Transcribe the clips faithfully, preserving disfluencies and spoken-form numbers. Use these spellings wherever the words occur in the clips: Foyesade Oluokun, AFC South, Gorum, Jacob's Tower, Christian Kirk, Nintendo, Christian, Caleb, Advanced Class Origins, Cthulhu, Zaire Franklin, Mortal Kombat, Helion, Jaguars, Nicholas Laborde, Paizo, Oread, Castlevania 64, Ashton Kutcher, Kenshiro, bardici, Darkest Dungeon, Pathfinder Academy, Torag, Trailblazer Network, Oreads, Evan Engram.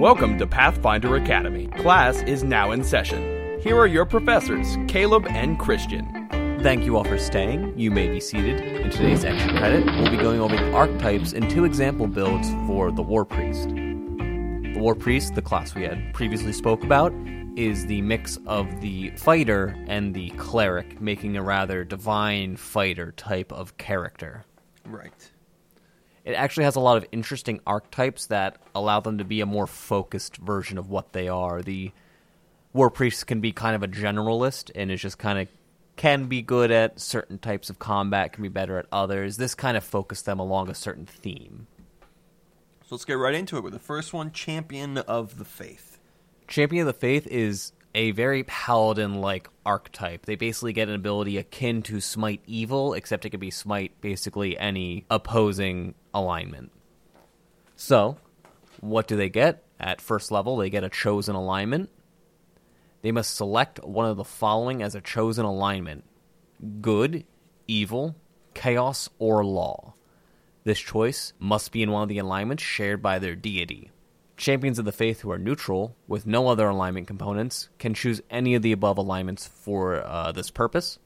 Welcome to Pathfinder Academy. Class is now in session. Here are your professors, Caleb and Christian. Thank you all for staying. You may be seated. In today's extra credit, we'll be going over the archetypes and two example builds for the War Priest. The War Priest, the class we had previously spoke about, is the mix of the fighter and the cleric, making a rather divine fighter type of character. Right. It actually has a lot of interesting archetypes that allow them to be a more focused version of what they are. The War Priest can be kind of a generalist and is just kind of can be good at certain types of combat, can be better at others. This kind of focused them along a certain theme. So let's get right into it with the first one, Champion of the Faith. Champion of the Faith is a very paladin-like archetype. They basically get an ability akin to Smite Evil, except it could be Smite basically any opposing alignment. So, what do they get? At first level, they get a chosen alignment. They must select one of the following as a chosen alignment: good, evil, chaos, or law. This choice must be in one of the alignments shared by their deity. Champions of the Faith who are neutral, with no other alignment components, can choose any of the above alignments for uh, this purpose.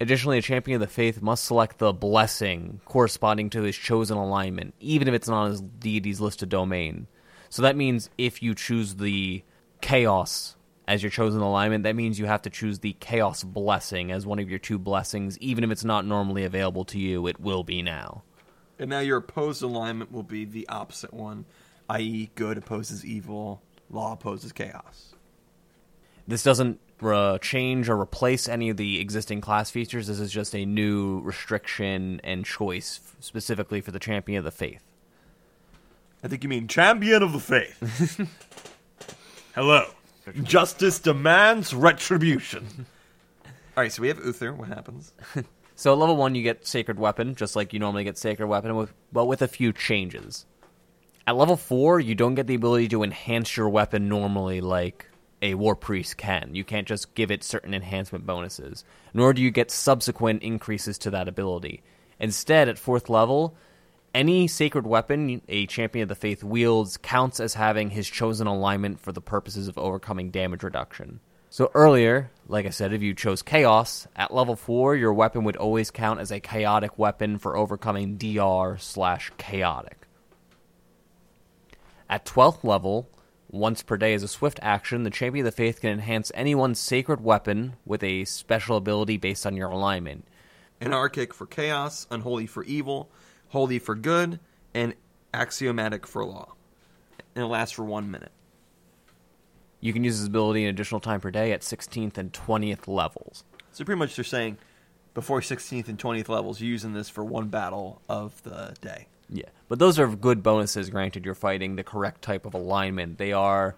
Additionally, a Champion of the Faith must select the blessing corresponding to his chosen alignment, even if it's not on his deity's listed domain. So that means if you choose the Chaos as your chosen alignment, that means you have to choose the Chaos Blessing as one of your two blessings. Even if it's not normally available to you, it will be now. And now your opposed alignment will be the opposite one, that is good opposes evil, law opposes chaos. This doesn't uh, change or replace any of the existing class features. This is just a new restriction and choice specifically for the Champion of the Faith. I think you mean Champion of the Faith. Hello. Justice demands retribution. All right, so we have Uther. What happens? So at level one, you get Sacred Weapon, just like you normally get Sacred Weapon, with, but with a few changes. At level four, you don't get the ability to enhance your weapon normally like a War Priest can. You can't just give it certain enhancement bonuses, nor do you get subsequent increases to that ability. Instead, at fourth level, any Sacred Weapon a Champion of the Faith wields counts as having his chosen alignment for the purposes of overcoming damage reduction. So earlier, like I said, if you chose Chaos, at level four, your weapon would always count as a Chaotic Weapon for overcoming D R slash Chaotic. At twelfth level, once per day as a swift action, the Champion of the Faith can enhance anyone's Sacred Weapon with a special ability based on your alignment. Anarchic for chaos, unholy for evil, holy for good, and axiomatic for law. And it lasts for one minute. You can use this ability an additional time per day at sixteenth and twentieth levels. So pretty much they're saying before sixteenth and twentieth levels, you're using this for one battle of the day. Yeah, but those are good bonuses, granted you're fighting the correct type of alignment. They are...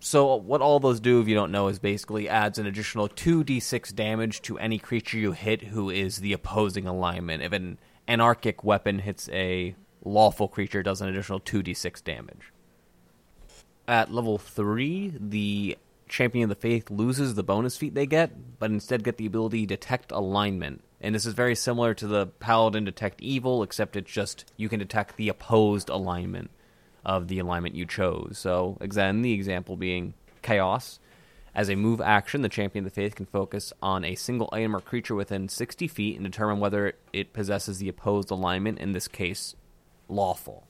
So what all those do, if you don't know, is basically adds an additional two d six damage to any creature you hit who is the opposing alignment. If an anarchic weapon hits a lawful creature, it does an additional two d six damage. At level three, the Champion of the Faith loses the bonus feat they get, but instead get the ability Detect Alignment. And this is very similar to the Paladin Detect Evil, except it's just you can detect the opposed alignment of the alignment you chose. So, again, the example being Chaos. As a move action, the Champion of the Faith can focus on a single item or creature within sixty feet and determine whether it possesses the opposed alignment, in this case, Lawful.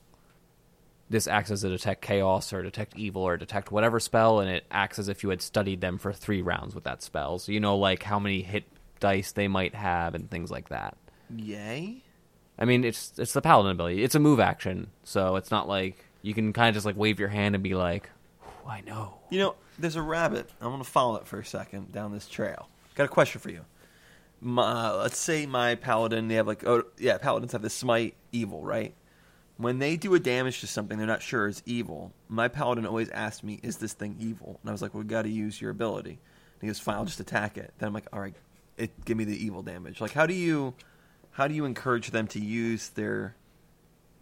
This acts as a Detect Chaos or Detect Evil or Detect whatever spell, and it acts as if you had studied them for three rounds with that spell. So you know, like, how many hit dice they might have and things like that. Yay? I mean, it's it's the Paladin ability. It's a move action, so it's not like you can kind of just, like, wave your hand and be like, I know. You know, there's a rabbit. I want to follow it for a second down this trail. Got a question for you. My, let's say my Paladin, they have, like, oh, yeah, Paladins have the Smite Evil, right? When they do a damage to something they're not sure is evil, my Paladin always asks me, is this thing evil? And I was like, well, we got to use your ability. And he goes, fine, I'll just attack it. Then I'm like, all right, it, give me the evil damage. Like, how do you how do you encourage them to use their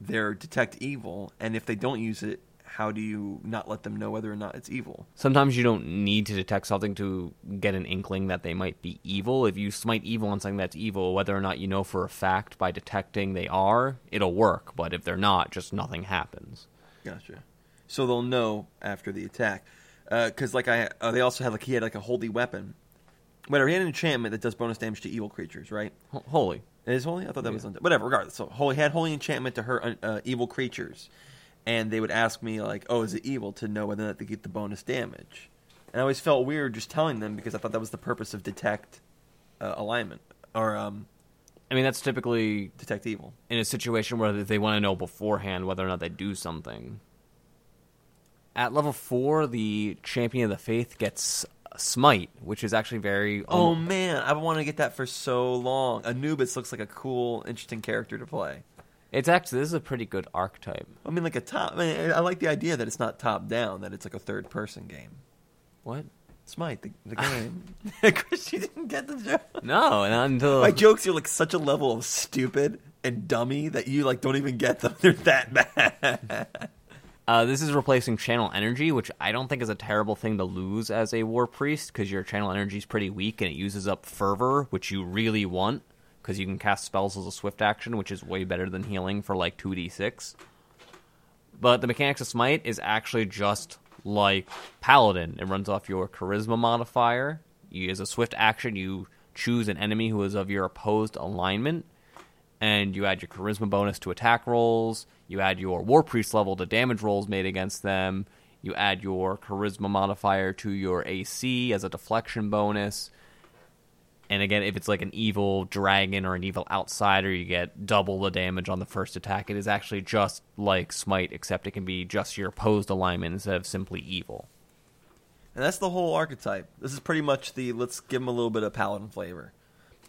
their detect evil? And if they don't use it, how do you not let them know whether or not it's evil? Sometimes you don't need to detect something to get an inkling that they might be evil. If you smite evil on something that's evil, whether or not you know for a fact by detecting they are, it'll work. But if they're not, just nothing happens. Gotcha. so they'll know after the attack. Because uh, like I, uh, they also had like he had like a holy weapon. Whatever, he had an enchantment that does bonus damage to evil creatures, right? H- holy. It is holy? I thought that yeah. was... Und- whatever, regardless. So, holy had holy enchantment to hurt uh, evil creatures. And they would ask me, like, oh, is it evil, to know whether or not they get the bonus damage. And I always felt weird just telling them because I thought that was the purpose of detect uh, alignment. Or, um... I mean, that's typically... detect evil. In a situation where they want to know beforehand whether or not they do something. At level four, the Champion of the Faith gets... Smite, which is actually very... Oh, un- man. I've wanted to get that for so long. Anubis looks like a cool, interesting character to play. It's actually... This is a pretty good archetype. I mean, like a top... I, mean, I like the idea that it's not top-down, that it's like a third-person game. What? Smite, the, the game. Chris, you didn't get the joke. No, not until... My jokes are like such a level of stupid and dummy that you like don't even get them. They're that bad. Uh, this is replacing Channel Energy, which I don't think is a terrible thing to lose as a War Priest, because your Channel Energy is pretty weak, and it uses up Fervor, which you really want, because you can cast spells as a swift action, which is way better than healing for, like, two d six. But the mechanics of Smite is actually just like Paladin. It runs off your Charisma modifier. You, as a swift action, you choose an enemy who is of your opposed alignment, and you add your Charisma bonus to attack rolls, you add your War Priest level to damage rolls made against them, you add your Charisma modifier to your A C as a deflection bonus, and again, if it's like an evil dragon or an evil outsider, you get double the damage on the first attack. It is actually just like Smite, except it can be just your opposed alignment instead of simply evil. And that's the whole archetype. This is pretty much the, let's give them a little bit of Paladin flavor.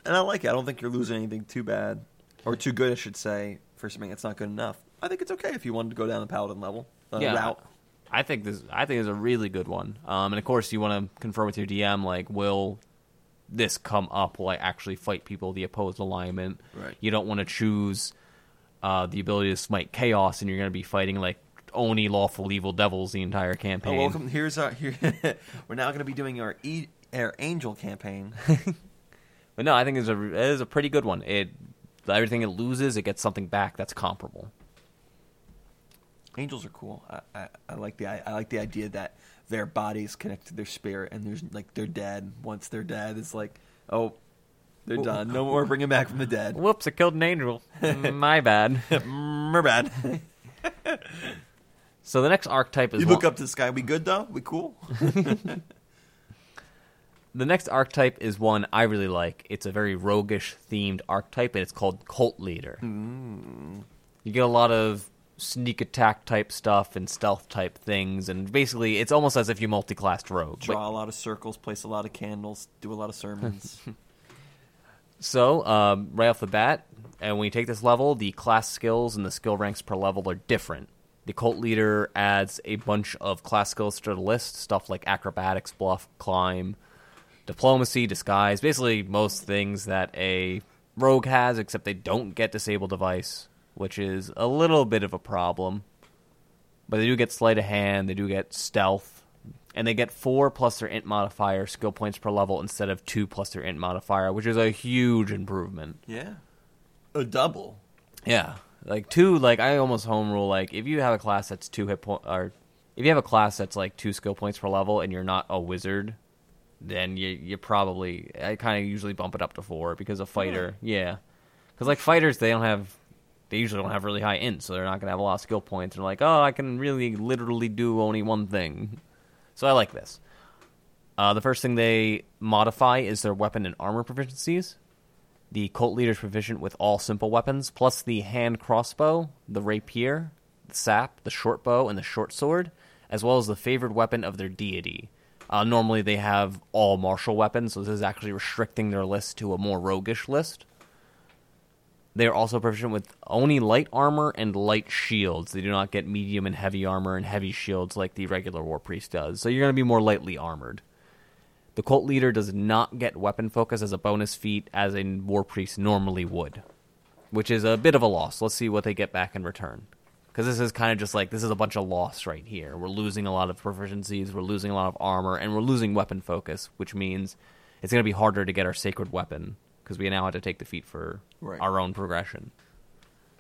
And I like it. I don't think you're losing anything too bad. Or too good, I should say, for something that's not good enough. I think it's okay if you wanted to go down the Paladin level uh, yeah, route. I think this. I think it's a really good one. Um, and of course, you want to confer with your D M, like, will this come up? Will I actually fight people the opposed alignment? Right. You don't want to choose uh, the ability to smite chaos, and you're going to be fighting like Oni lawful evil devils the entire campaign. Oh, welcome. Here's our. Here, we're now going to be doing our, e- our angel campaign. But no, I think it's a it is a pretty good one. It. Everything it loses, it gets something back that's comparable. Angels are cool. I, I, I like the I, I like the idea that their bodies connect to their spirit, and there's like they're dead. Once they're dead, it's like, oh, they're done. No more bringing back from the dead. Whoops! I killed an angel. My bad. My bad. So the next archetype is you look one- up to the sky. We good though? We cool? The next archetype is one I really like. It's a very roguish-themed archetype, and it's called Cult Leader. Mm. You get a lot of sneak attack-type stuff and stealth-type things, and basically it's almost as if you multi-classed rogue. Draw but, a lot of circles, place a lot of candles, do a lot of sermons. So, um, right off the bat, and when you take this level, the class skills and the skill ranks per level are different. The Cult Leader adds a bunch of class skills to the list, stuff like acrobatics, bluff, climb... diplomacy, disguise, basically most things that a rogue has, except they don't get disable device, which is a little bit of a problem. But they do get sleight of hand, they do get stealth, and they get four plus their int modifier skill points per level instead of two plus their int modifier, which is a huge improvement. Yeah. A double. Yeah. Like two, like I almost home rule, like if you have a class that's two hit point, or if you have a class that's like two skill points per level and you're not a wizard, then you you probably... I kind of usually bump it up to four, because a fighter... Really? Yeah. Because, like, fighters, they don't have... They usually don't have really high int, so they're not going to have a lot of skill points. They're like, oh, I can really literally do only one thing. So I like this. Uh, the first thing they modify is their weapon and armor proficiencies. The Cult Leader's proficient with all simple weapons, plus the hand crossbow, the rapier, the sap, the short bow, and the short sword, as well as the favored weapon of their deity. Uh, normally they have all martial weapons, so this is actually restricting their list to a more roguish list. They are also proficient with only light armor and light shields. They do not get medium and heavy armor and heavy shields like the regular War Priest does, so you're going to be more lightly armored. The Cult Leader does not get weapon focus as a bonus feat as a War Priest normally would, which is a bit of a loss. Let's see what they get back in return. Because this is kind of just like, this is a bunch of loss right here. We're losing a lot of proficiencies, we're losing a lot of armor, and we're losing weapon focus, which means it's going to be harder to get our sacred weapon, because we now have to take the feat for right. our own progression.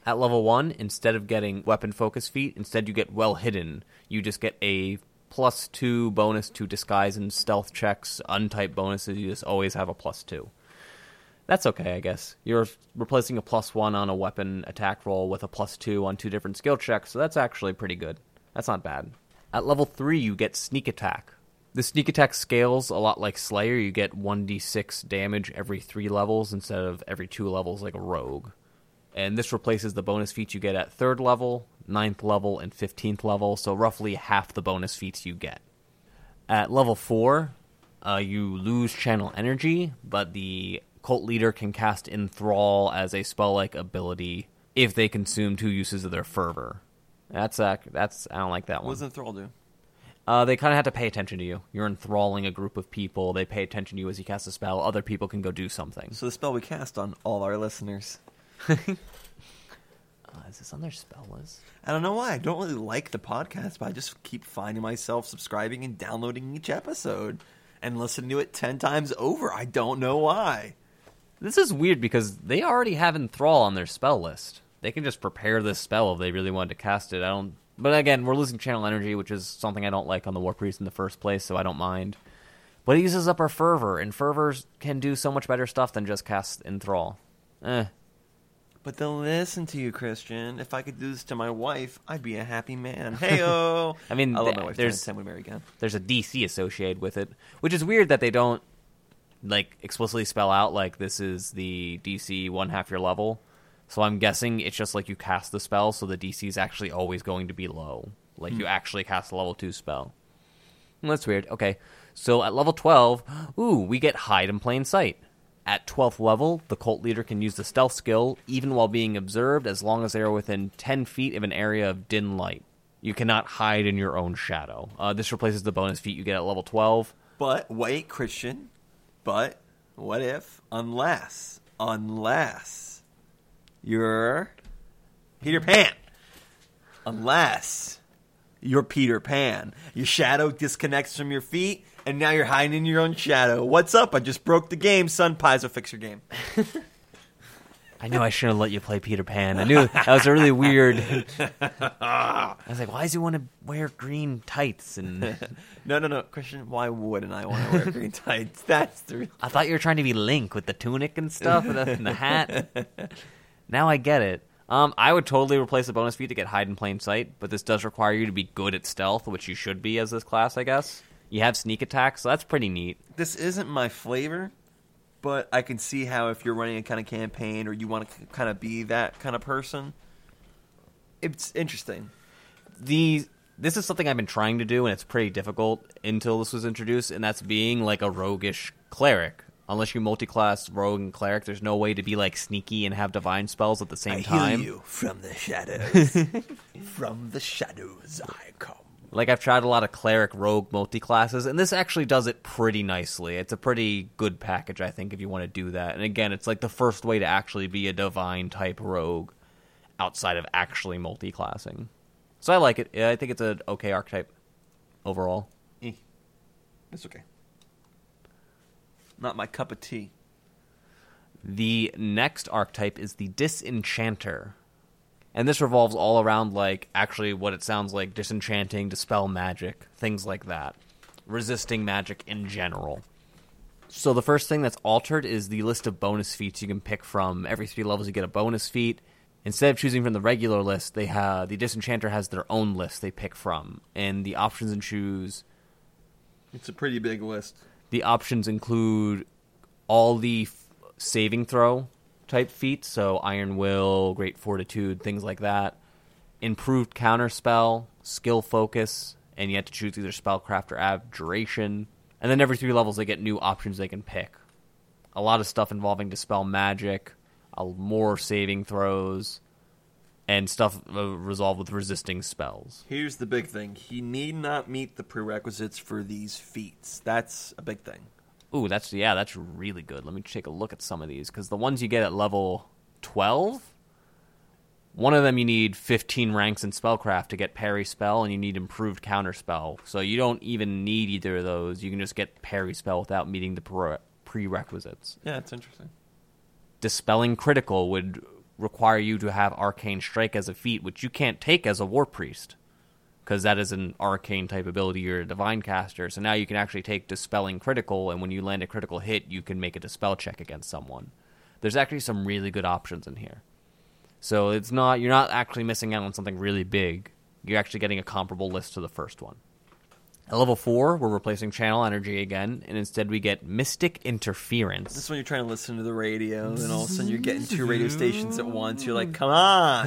At level one, instead of getting weapon focus feat, instead you get well hidden. You just get a plus two bonus to disguise and stealth checks, untyped bonuses. You just always have a plus two. That's okay, I guess. You're replacing a plus one on a weapon attack roll with a plus two on two different skill checks, so that's actually pretty good. That's not bad. At level three, you get sneak attack. The sneak attack scales a lot like Slayer. You get one d six damage every three levels instead of every two levels like a rogue. And this replaces the bonus feats you get at third level, ninth level, and fifteenth level, so roughly half the bonus feats you get. At level four, uh, you lose channel energy, but the cult leader can cast Enthrall as a spell-like ability if they consume two uses of their fervor. That's uh, that's I don't like that one. What does Enthrall do? Uh, they kind of have to pay attention to you. You're enthralling a group of people. They pay attention to you as you cast a spell. Other people can go do something. So the spell we cast on all our listeners. uh, is this on their spell list? I don't know why. I don't really like the podcast, but I just keep finding myself subscribing and downloading each episode and listening to it ten times over. I don't know why. This is weird because they already have Enthrall on their spell list. They can just prepare this spell if they really wanted to cast it. I don't. But again, we're losing channel energy, which is something I don't like on the War Priest in the first place, so I don't mind. But it uses up our Fervor, and Fervors can do so much better stuff than just cast Enthrall. Eh. But they'll listen to you, Christian. If I could do this to my wife, I'd be a happy man. Hey-oh! I mean, I love my wife. There's, we marry again. There's a D C associated with it, which is weird that they don't like explicitly spell out like this is the D C one half your level. So I'm guessing it's just like you cast the spell, so the D C is actually always going to be low. Like mm. you actually cast a level two spell. Well, that's weird. Okay, so at level twelve, ooh, we get hide in plain sight. At twelfth level, the cult leader can use the stealth skill even while being observed, as long as they are within ten feet of an area of dim light. You cannot hide in your own shadow. Uh, this replaces the bonus feat you get at level twelve. But wait, Christian. But what if, unless, unless. You're Peter Pan. Unless you're Peter Pan. Your shadow disconnects from your feet, and now you're hiding in your own shadow. What's up? I just broke the game, son. Paizo, fix your game. I knew I shouldn't have let you play Peter Pan. I knew that was a really weird. I was like, why does he want to wear green tights? And no, no, no, Christian, why wouldn't I want to wear green tights? That's the real. I thought you were trying to be Link with the tunic and stuff and the hat. Now I get it. Um, I would totally replace the bonus feat to get hide in plain sight, but this does require you to be good at stealth, which you should be as this class, I guess. You have sneak attack, so that's pretty neat. This isn't my flavor, but I can see how if you're running a kind of campaign or you want to kind of be that kind of person, it's interesting. The This is something I've been trying to do, and it's pretty difficult until this was introduced, and that's being like a roguish cleric. Unless you multi-class rogue and cleric, there's no way to be like sneaky and have divine spells at the same I time. I heal you from the shadows. From the shadows I come. Like, I've tried a lot of cleric rogue multi-classes, and this actually does it pretty nicely. It's a pretty good package, I think, if you want to do that. And again, it's like the first way to actually be a divine type rogue outside of actually multi-classing. So I like it. I think it's an okay archetype overall. Eh. It's okay. Not my cup of tea. The next archetype is the Disenchanter. And this revolves all around, like, actually what it sounds like, disenchanting, dispel magic, things like that. Resisting magic in general. So the first thing that's altered is the list of bonus feats you can pick from. Every three levels you get a bonus feat. Instead of choosing from the regular list, they have, the Disenchanter has their own list they pick from. And the options and choose... It's a pretty big list. The options include all the f- saving throw type feats, so Iron Will, Great Fortitude, things like that. Improved Counterspell, Skill Focus, and you have to choose either Spellcraft or Abjuration. And then every three levels they get new options they can pick. A lot of stuff involving Dispel Magic, uh, more saving throws, and stuff uh, resolved with resisting spells. Here's the big thing. He need not meet the prerequisites for these feats. That's a big thing. Ooh, that's, yeah, that's really good. Let me take a look at some of these, because the ones you get at level twelve, one of them you need fifteen ranks in Spellcraft to get Parry Spell, and you need Improved Counterspell. So you don't even need either of those. You can just get Parry Spell without meeting the pre- prerequisites. Yeah, that's interesting. Dispelling Critical would require you to have Arcane Strike as a feat, which you can't take as a War Priest, because that is an arcane type ability. You're a divine caster, so now you can actually take Dispelling Critical, and when you land a critical hit, you can make a dispel check against someone. There's actually some really good options in here. So it's not you're not actually missing out on something really big. You're actually getting a comparable list to the first one. At level four, we're replacing Channel Energy again, and instead we get Mystic Interference. This is when you're trying to listen to the radio, and all of a sudden you're getting two radio stations at once. You're like, come on!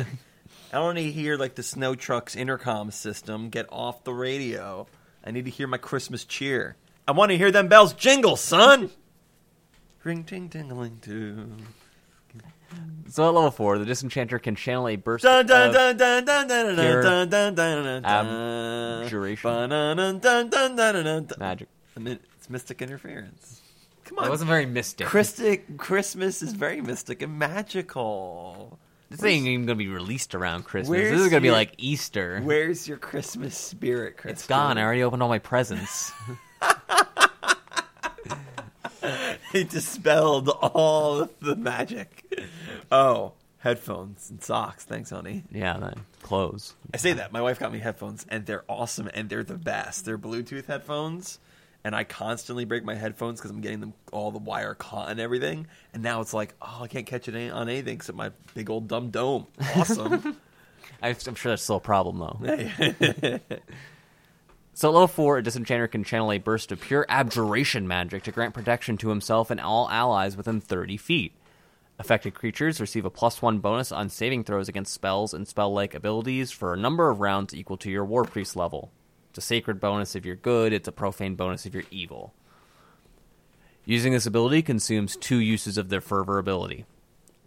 I don't need to hear like the snow truck's intercom system. Get off the radio. I need to hear my Christmas cheer. I want to hear them bells jingle, son! Ring, ting, tingling, too. So at level four, the Disenchanter can channel a burst of abjuration. Magic. It's mystic interference. Come on. It wasn't very mystic. Christic, Christmas is very mystic and magical. This ain't even going to be released around Christmas. This is going to be like Easter. Where's your Christmas spirit, Christian? It's gone. I already opened all my presents. He dispelled all of the magic. Oh, headphones and socks. Thanks, honey. Yeah, man. Clothes. I say that. My wife got me headphones, and they're awesome, and they're the best. They're Bluetooth headphones, and I constantly break my headphones because I'm getting them all the wire caught and everything. And now it's like, oh, I can't catch it on anything except my big old dumb dome. Awesome. I'm sure that's still a problem, though. So at level four, a Disenchanter can channel a burst of pure abjuration magic to grant protection to himself and all allies within thirty feet. Affected creatures receive a plus one bonus on saving throws against spells and spell-like abilities for a number of rounds equal to your War Priest level. It's a sacred bonus if you're good, it's a profane bonus if you're evil. Using this ability consumes two uses of their Fervor ability.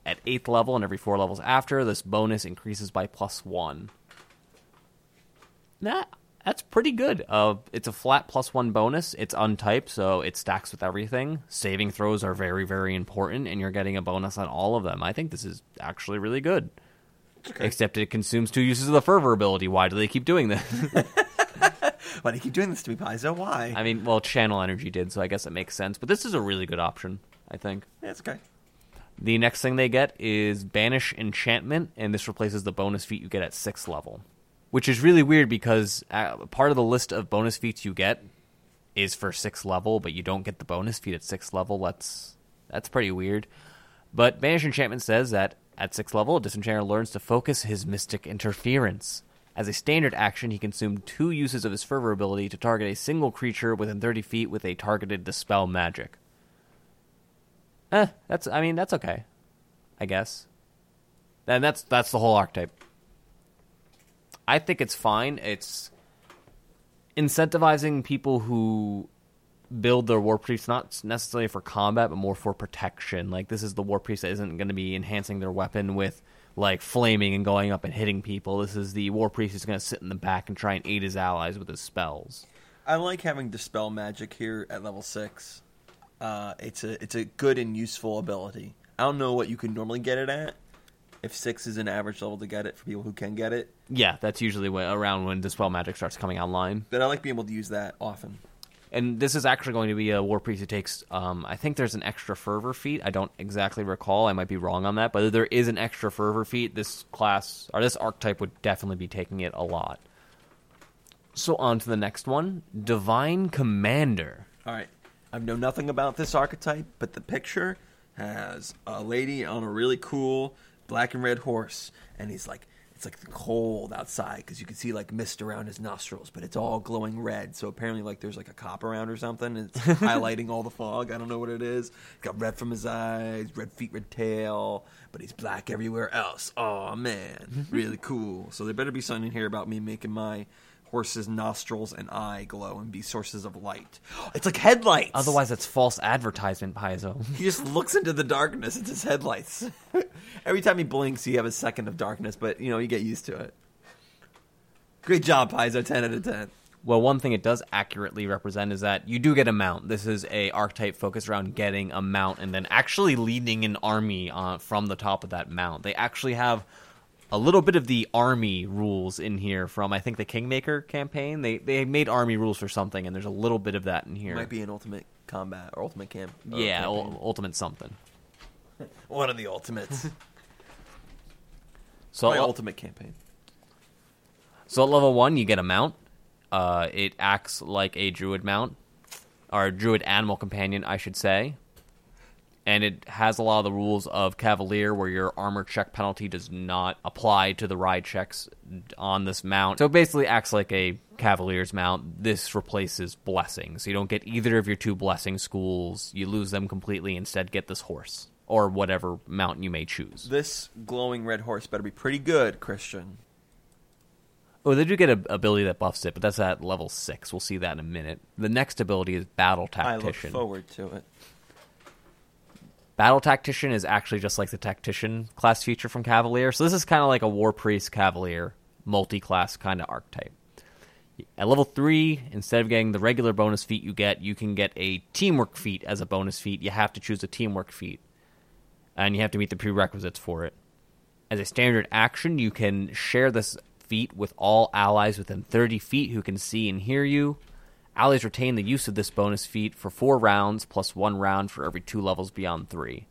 At eighth level and every four levels after, this bonus increases by plus one. Nah. That's pretty good. Uh, it's a flat plus one bonus. It's untyped, so it stacks with everything. Saving throws are very, very important, and you're getting a bonus on all of them. I think this is actually really good. Okay. Except it consumes two uses of the Fervor ability. Why do they keep doing this? Why do you keep doing this to me, Paizo? Why? I mean, well, Channel Energy did, so I guess it makes sense. But this is a really good option, I think. Yeah, it's okay. The next thing they get is Banish Enchantment, and this replaces the bonus feat you get at sixth level. Which is really weird because uh, part of the list of bonus feats you get is for sixth level, but you don't get the bonus feat at sixth level. That's that's pretty weird. But Banish Enchantment says that at sixth level, a Disenchanter learns to focus his Mystic Interference. As a standard action, he consumed two uses of his Fervor ability to target a single creature within thirty feet with a targeted Dispel Magic. Eh, that's, I mean, that's okay, I guess. And that's that's the whole archetype. I think it's fine. It's incentivizing people who build their War Priest, not necessarily for combat, but more for protection. Like, this is the War Priest that isn't going to be enhancing their weapon with, like, flaming and going up and hitting people. This is the War Priest who's going to sit in the back and try and aid his allies with his spells. I like having Dispel Magic here at level six. Uh, it's a it's a good and useful ability. I don't know what you can normally get it at. If six is an average level to get it for people who can get it. Yeah, that's usually when, around when Dispel Magic starts coming online. But I like being able to use that often. And this is actually going to be a War Priest who takes, um, I think there's an extra Fervor feat. I don't exactly recall. I might be wrong on that. But if there is an extra Fervor feat, this class, or this archetype would definitely be taking it a lot. So on to the next one, Divine Commander. All right. I know nothing about this archetype, but the picture has a lady on a really cool black and red horse, and he's like, it's like cold outside because you can see like mist around his nostrils, but it's all glowing red. So apparently, like there's like a cop around or something, and it's highlighting all the fog. I don't know what it is. He's got red from his eyes, red feet, red tail, but he's black everywhere else. Oh man, really cool. So there better be something in here about me making my horse's nostrils and eye glow and be sources of light. It's like headlights. Otherwise, it's false advertisement, Paizo. He just looks into the darkness. It's his headlights. Every time he blinks, you have a second of darkness, but, you know, you get used to it. Great job, Paizo. ten out of ten. Well, one thing it does accurately represent is that you do get a mount. This is a archetype focused around getting a mount and then actually leading an army uh, from the top of that mount. They actually have a little bit of the army rules in here from, I think, the Kingmaker campaign. They they made army rules for something, and there's a little bit of that in here. Might be an Ultimate Combat or Ultimate Camp. Or yeah, u- Ultimate something. One of the Ultimates. So my ultimate campaign. So at level one, you get a mount. Uh, it acts like a druid mount, or a druid animal companion, I should say. And it has a lot of the rules of Cavalier, where your armor check penalty does not apply to the ride checks on this mount. So it basically acts like a Cavalier's mount. This replaces blessings. You don't get either of your two blessing schools. You lose them completely. Instead, get this horse, or whatever mount you may choose. This glowing red horse better be pretty good, Christian. Oh, they do get an ability that buffs it, but that's at level six. We'll see that in a minute. The next ability is Battle Tactician. I look forward to it. Battle Tactician is actually just like the Tactician class feature from Cavalier. So this is kind of like a War Priest Cavalier multi-class kind of archetype. At level three, instead of getting the regular bonus feat you get, you can get a teamwork feat as a bonus feat. You have to choose a teamwork feat, and you have to meet the prerequisites for it. As a standard action, you can share this feat with all allies within thirty feet who can see and hear you. Allies retain the use of this bonus feat for four rounds, plus one round for every two levels beyond three.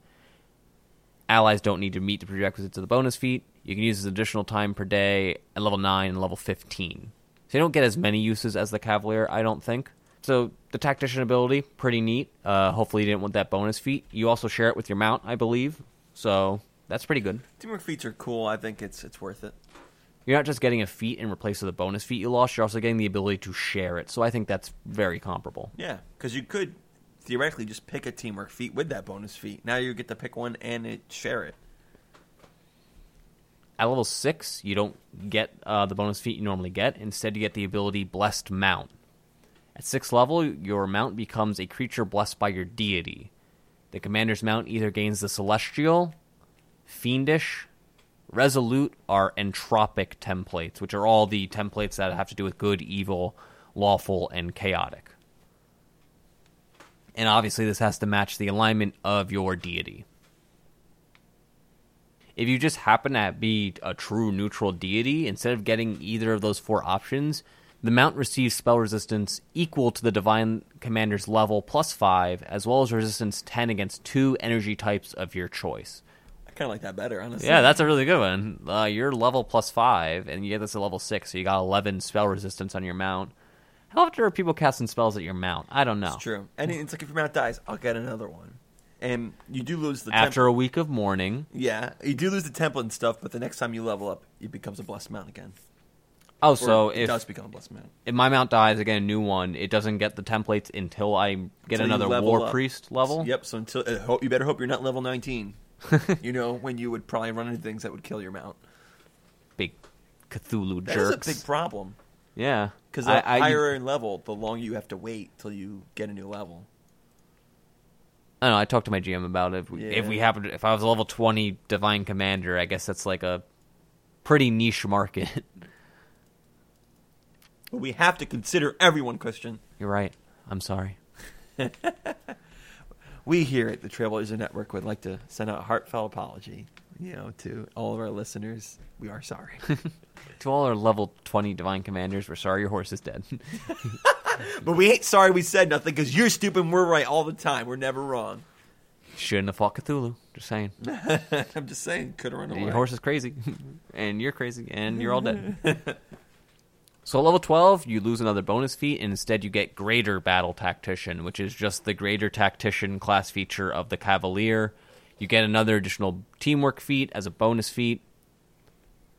Allies don't need to meet the prerequisites of the bonus feat. You can use this additional time per day at level nine and level fifteen. So you don't get as many uses as the Cavalier, I don't think. So the Tactician ability, pretty neat. Uh, hopefully you didn't want that bonus feat. You also share it with your mount, I believe. So that's pretty good. Teamwork feats are cool. I think it's it's worth it. You're not just getting a feat in replace of the bonus feat you lost. You're also getting the ability to share it. So I think that's very comparable. Yeah, because you could theoretically just pick a teamwork feat with that bonus feat. Now you get to pick one and it, share it. At level six, you don't get uh, the bonus feat you normally get. Instead, you get the ability Blessed Mount. At sixth level, your mount becomes a creature blessed by your deity. The commander's mount either gains the Celestial, Fiendish, Resolute, or Entropic templates, which are all the templates that have to do with good, evil, lawful, and chaotic. And obviously this has to match the alignment of your deity. If you just happen to be a true neutral deity, instead of getting either of those four options, the mount receives spell resistance equal to the Divine Commander's level plus five, as well as resistance ten against two energy types of your choice. Kind of like that better, honestly. Yeah, that's a really good one. Uh, you're level plus five, and you get this at level six, so you got eleven spell resistance on your mount. How often are people casting spells at your mount? I don't know. It's true. And it's like if your mount dies, I'll get another one. And you do lose the temp- After a week of mourning. Yeah, you do lose the template and stuff, but the next time you level up, it becomes a blessed mount again. Oh, or so it if, does become a blessed mount. If my mount dies, I get a new one. It doesn't get the templates until I get until another War up. Priest level? Yep, so until uh, hope, you better hope you're not level nineteen. You know, when you would probably run into things that would kill your mount. Big Cthulhu that jerks. That is a big problem. Yeah. Because the I, higher I, in level, the longer you have to wait till you get a new level. I don't know. I talked to my G M about it. If we, yeah. if we happened, if I was a level twenty Divine Commander, I guess that's like a pretty niche market. But we have to consider everyone, Christian. You're right. I'm sorry. We here at the Trailblazer Network would like to send out a heartfelt apology, you know, to all of our listeners. We are sorry. To all our level twenty Divine Commanders, we're sorry your horse is dead. But we ain't sorry we said nothing, because you're stupid and we're right all the time. We're never wrong. Shouldn't have fought Cthulhu. Just saying. I'm just saying. Could have run away. Your horse is crazy. And you're crazy. And you're all dead. So at level twelve, you lose another bonus feat, and instead you get Greater Battle Tactician, which is just the Greater Tactician class feature of the Cavalier. You get another additional teamwork feat as a bonus feat.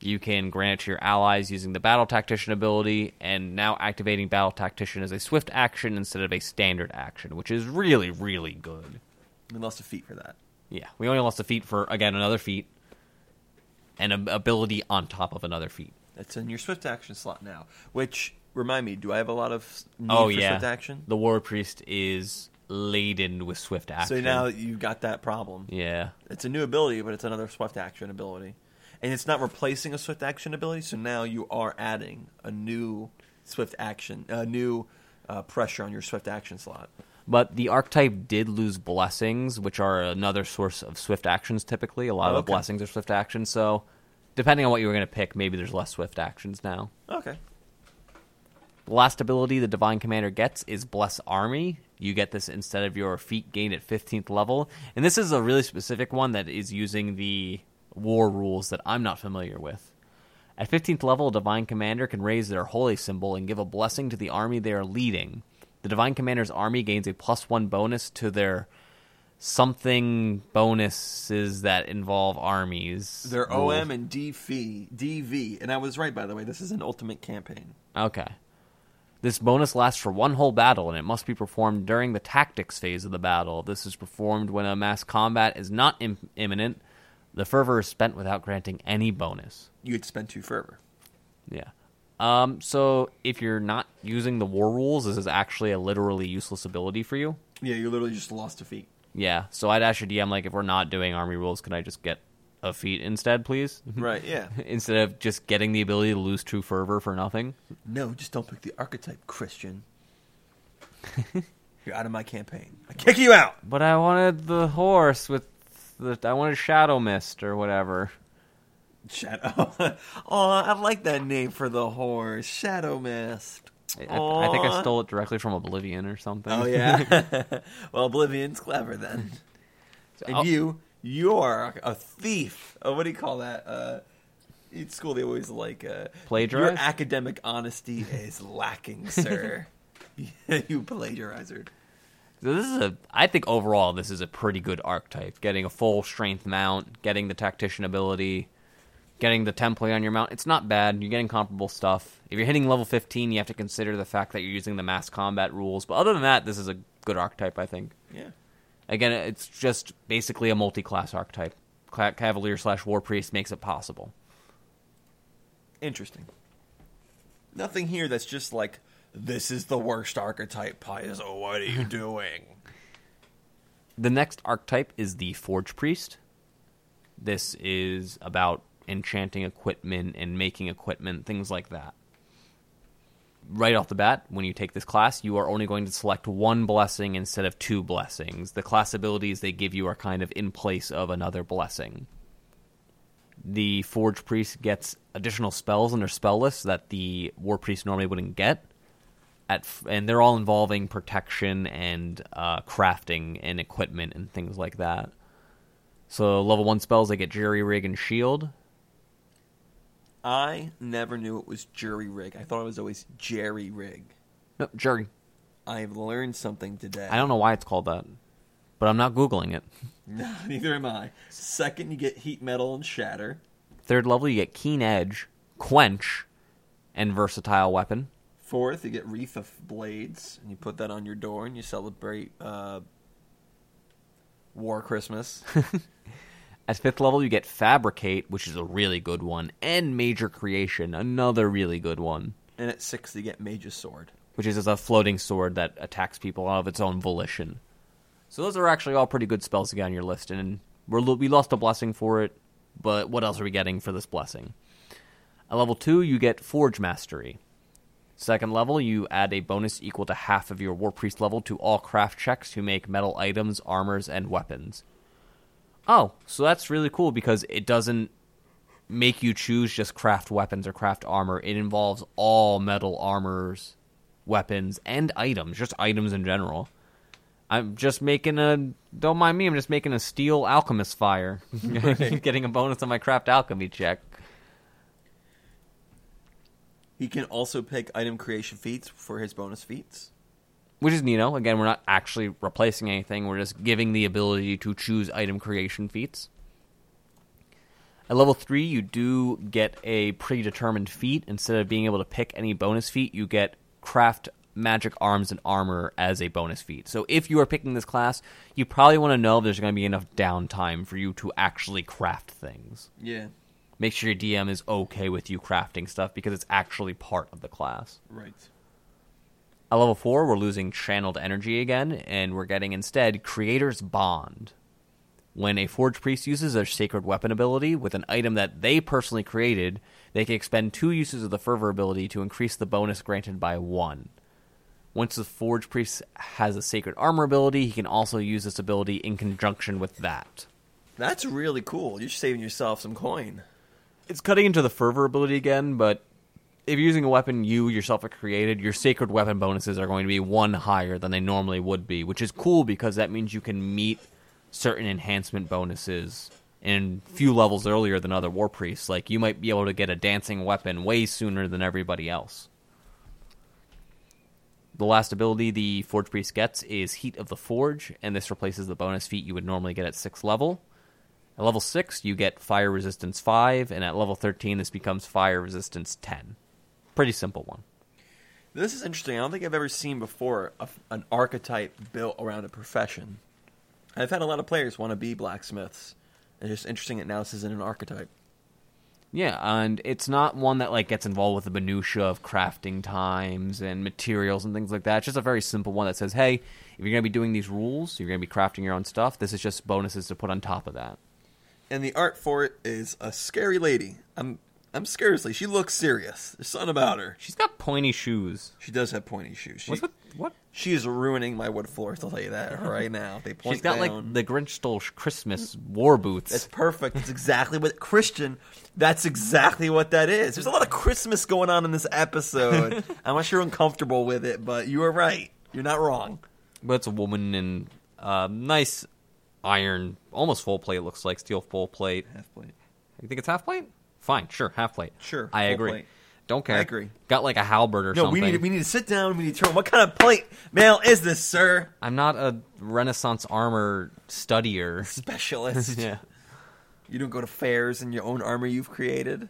You can grant it to your allies using the Battle Tactician ability, and now activating Battle Tactician as a swift action instead of a standard action, which is really, really good. We lost a feat for that. Yeah, we only lost a feat for, again, another feat, and an ability on top of another feat. It's in your swift action slot now. Which, remind me, do I have a lot of need oh, for yeah. swift action? The War Priest is laden with swift action. So now you've got that problem. Yeah. It's a new ability, but it's another swift action ability. And it's not replacing a swift action ability, so now you are adding a new swift action, a new uh, pressure on your swift action slot. But the archetype did lose blessings, which are another source of swift actions typically. A lot oh, of okay. the blessings are swift actions, so... Depending on what you were going to pick, maybe there's less swift actions now. Okay. The last ability the Divine Commander gets is Bless Army. You get this instead of your feat gained at fifteenth level. And this is a really specific one that is using the war rules that I'm not familiar with. At fifteenth level, a Divine Commander can raise their Holy Symbol and give a blessing to the army they are leading. The Divine Commander's army gains a plus one bonus to their something bonuses that involve armies. Their O M and D V. And I was right, by the way. This is an ultimate campaign. Okay. This bonus lasts for one whole battle, and it must be performed during the tactics phase of the battle. This is performed when a mass combat is not im- imminent. The fervor is spent without granting any bonus. You had spent two fervor. Yeah. Um, so if you're not using the war rules, this is actually a literally useless ability for you. Yeah, you literally just lost a feat. Yeah, so I'd ask your D M, like, if we're not doing army rules, can I just get a feat instead, please? Right, yeah. Instead of just getting the ability to lose true fervor for nothing. No, just don't pick the archetype, Christian. You're out of my campaign. I kick you out! But I wanted the horse with the... I wanted Shadow Mist or whatever. Shadow... Oh, I like that name for the horse. Shadow Mist. I, I think I stole it directly from Oblivion or something. Oh, yeah. Well, Oblivion's clever, then. So, and I'll... you, you're a thief. Oh, what do you call that? Uh, in school, they always like... Uh, plagiarize? Your academic honesty is lacking, sir. You plagiarizer. So this is a... I think, overall, this is a pretty good archetype. Getting a full-strength mount, getting the tactician ability... Getting the template on your mount, it's not bad. You're getting comparable stuff. If you're hitting level fifteen, you have to consider the fact that you're using the mass combat rules. But other than that, this is a good archetype, I think. Yeah. Again, it's just basically a multi-class archetype. Cavalier slash War Priest makes it possible. Interesting. Nothing here that's just like, this is the worst archetype, Paizo, what are you doing? The next archetype is the Forge Priest. This is about... enchanting equipment and making equipment, things like that. Right off the bat, when you take this class, you are only going to select one blessing instead of two blessings. The class abilities they give you are kind of in place of another blessing. The Forge Priest gets additional spells on their spell list that the War Priest normally wouldn't get, at, and they're all involving protection and uh, crafting and equipment and things like that. So level one spells, they get Jury Rig and Shield. I never knew it was Jury Rig. I thought it was always Jerry Rig. No, Jury. I've learned something today. I don't know why it's called that, but I'm not Googling it. No, neither am I. Second, you get Heat Metal and Shatter. Third level, you get Keen Edge, Quench, and Versatile Weapon. Fourth, you get Wreath of Blades, and you put that on your door, and you celebrate uh, War Christmas. At fifth level, you get Fabricate, which is a really good one, and Major Creation, another really good one. And at sixth, you get Mage's Sword. Which is a floating sword that attacks people out of its own volition. So those are actually all pretty good spells to get on your list, and we're, we lost a blessing for it, but what else are we getting for this blessing? At level two, you get Forge Mastery. Second level, you add a bonus equal to half of your War Priest level to all craft checks to make metal items, armors, and weapons. Oh, so that's really cool because it doesn't make you choose just craft weapons or craft armor. It involves all metal armors, weapons, and items, just items in general. I'm just making a, don't mind me, I'm just making a steel alchemist fire. Right. Getting a bonus on my craft alchemy check. He can also pick item creation feats for his bonus feats. Which is, you know, again, we're not actually replacing anything. We're just giving the ability to choose item creation feats. At level three, you do get a predetermined feat. Instead of being able to pick any bonus feat, you get Craft Magic Arms and Armor as a bonus feat. So if you are picking this class, you probably want to know if there's going to be enough downtime for you to actually craft things. Yeah. Make sure your D M is okay with you crafting stuff because it's actually part of the class. Right. At level four, we're losing Channeled Energy again, and we're getting instead Creator's Bond. When a Forge Priest uses their Sacred Weapon ability with an item that they personally created, they can expend two uses of the Fervor ability to increase the bonus granted by one. Once the Forge Priest has a Sacred Armor ability, he can also use this ability in conjunction with that. That's really cool. You're saving yourself some coin. It's cutting into the Fervor ability again, but... if you're using a weapon you yourself have created, your Sacred Weapon bonuses are going to be one higher than they normally would be, which is cool because that means you can meet certain enhancement bonuses and few levels earlier than other war priests. Like, you might be able to get a dancing weapon way sooner than everybody else. The last ability the Forge Priest gets is Heat of the Forge, and this replaces the bonus feat you would normally get at sixth level. At level six, you get Fire Resistance five, and at level thirteen, this becomes Fire Resistance ten. Pretty simple one. This is interesting. I don't think I've ever seen before a, an archetype built around a profession. I've had a lot of players want to be blacksmiths. It's just interesting that now this isn't an archetype. Yeah, and it's not one that like gets involved with the minutia of crafting times and materials and things like that. It's just a very simple one that says, hey, if you're going to be doing these rules, you're going to be crafting your own stuff. This is just bonuses to put on top of that. And the art for it is a scary lady. I'm I'm seriously, she looks serious. There's something about her. She's got pointy shoes. She does have pointy shoes. She, What's with, what? She is ruining my wood floors, I'll tell you that right now. They point She's got down. Like the Grinch stole Christmas war boots. That's perfect. That's exactly what Christian. That's exactly what that is. There's a lot of Christmas going on in this episode. I'm not sure you're uncomfortable with it, but you are right. You're not wrong. But it's a woman in uh, nice iron, almost full plate. It looks like steel full plate. Half plate. You think it's half plate? Fine, sure, half plate. Sure, I agree. Plate. Don't care. I agree. Got like a halberd or no, something. No, we need we need to sit down. We need to turn. What kind of plate mail is this, sir? I'm not a Renaissance armor studier specialist. Yeah, you don't go to fairs in your own armor you've created.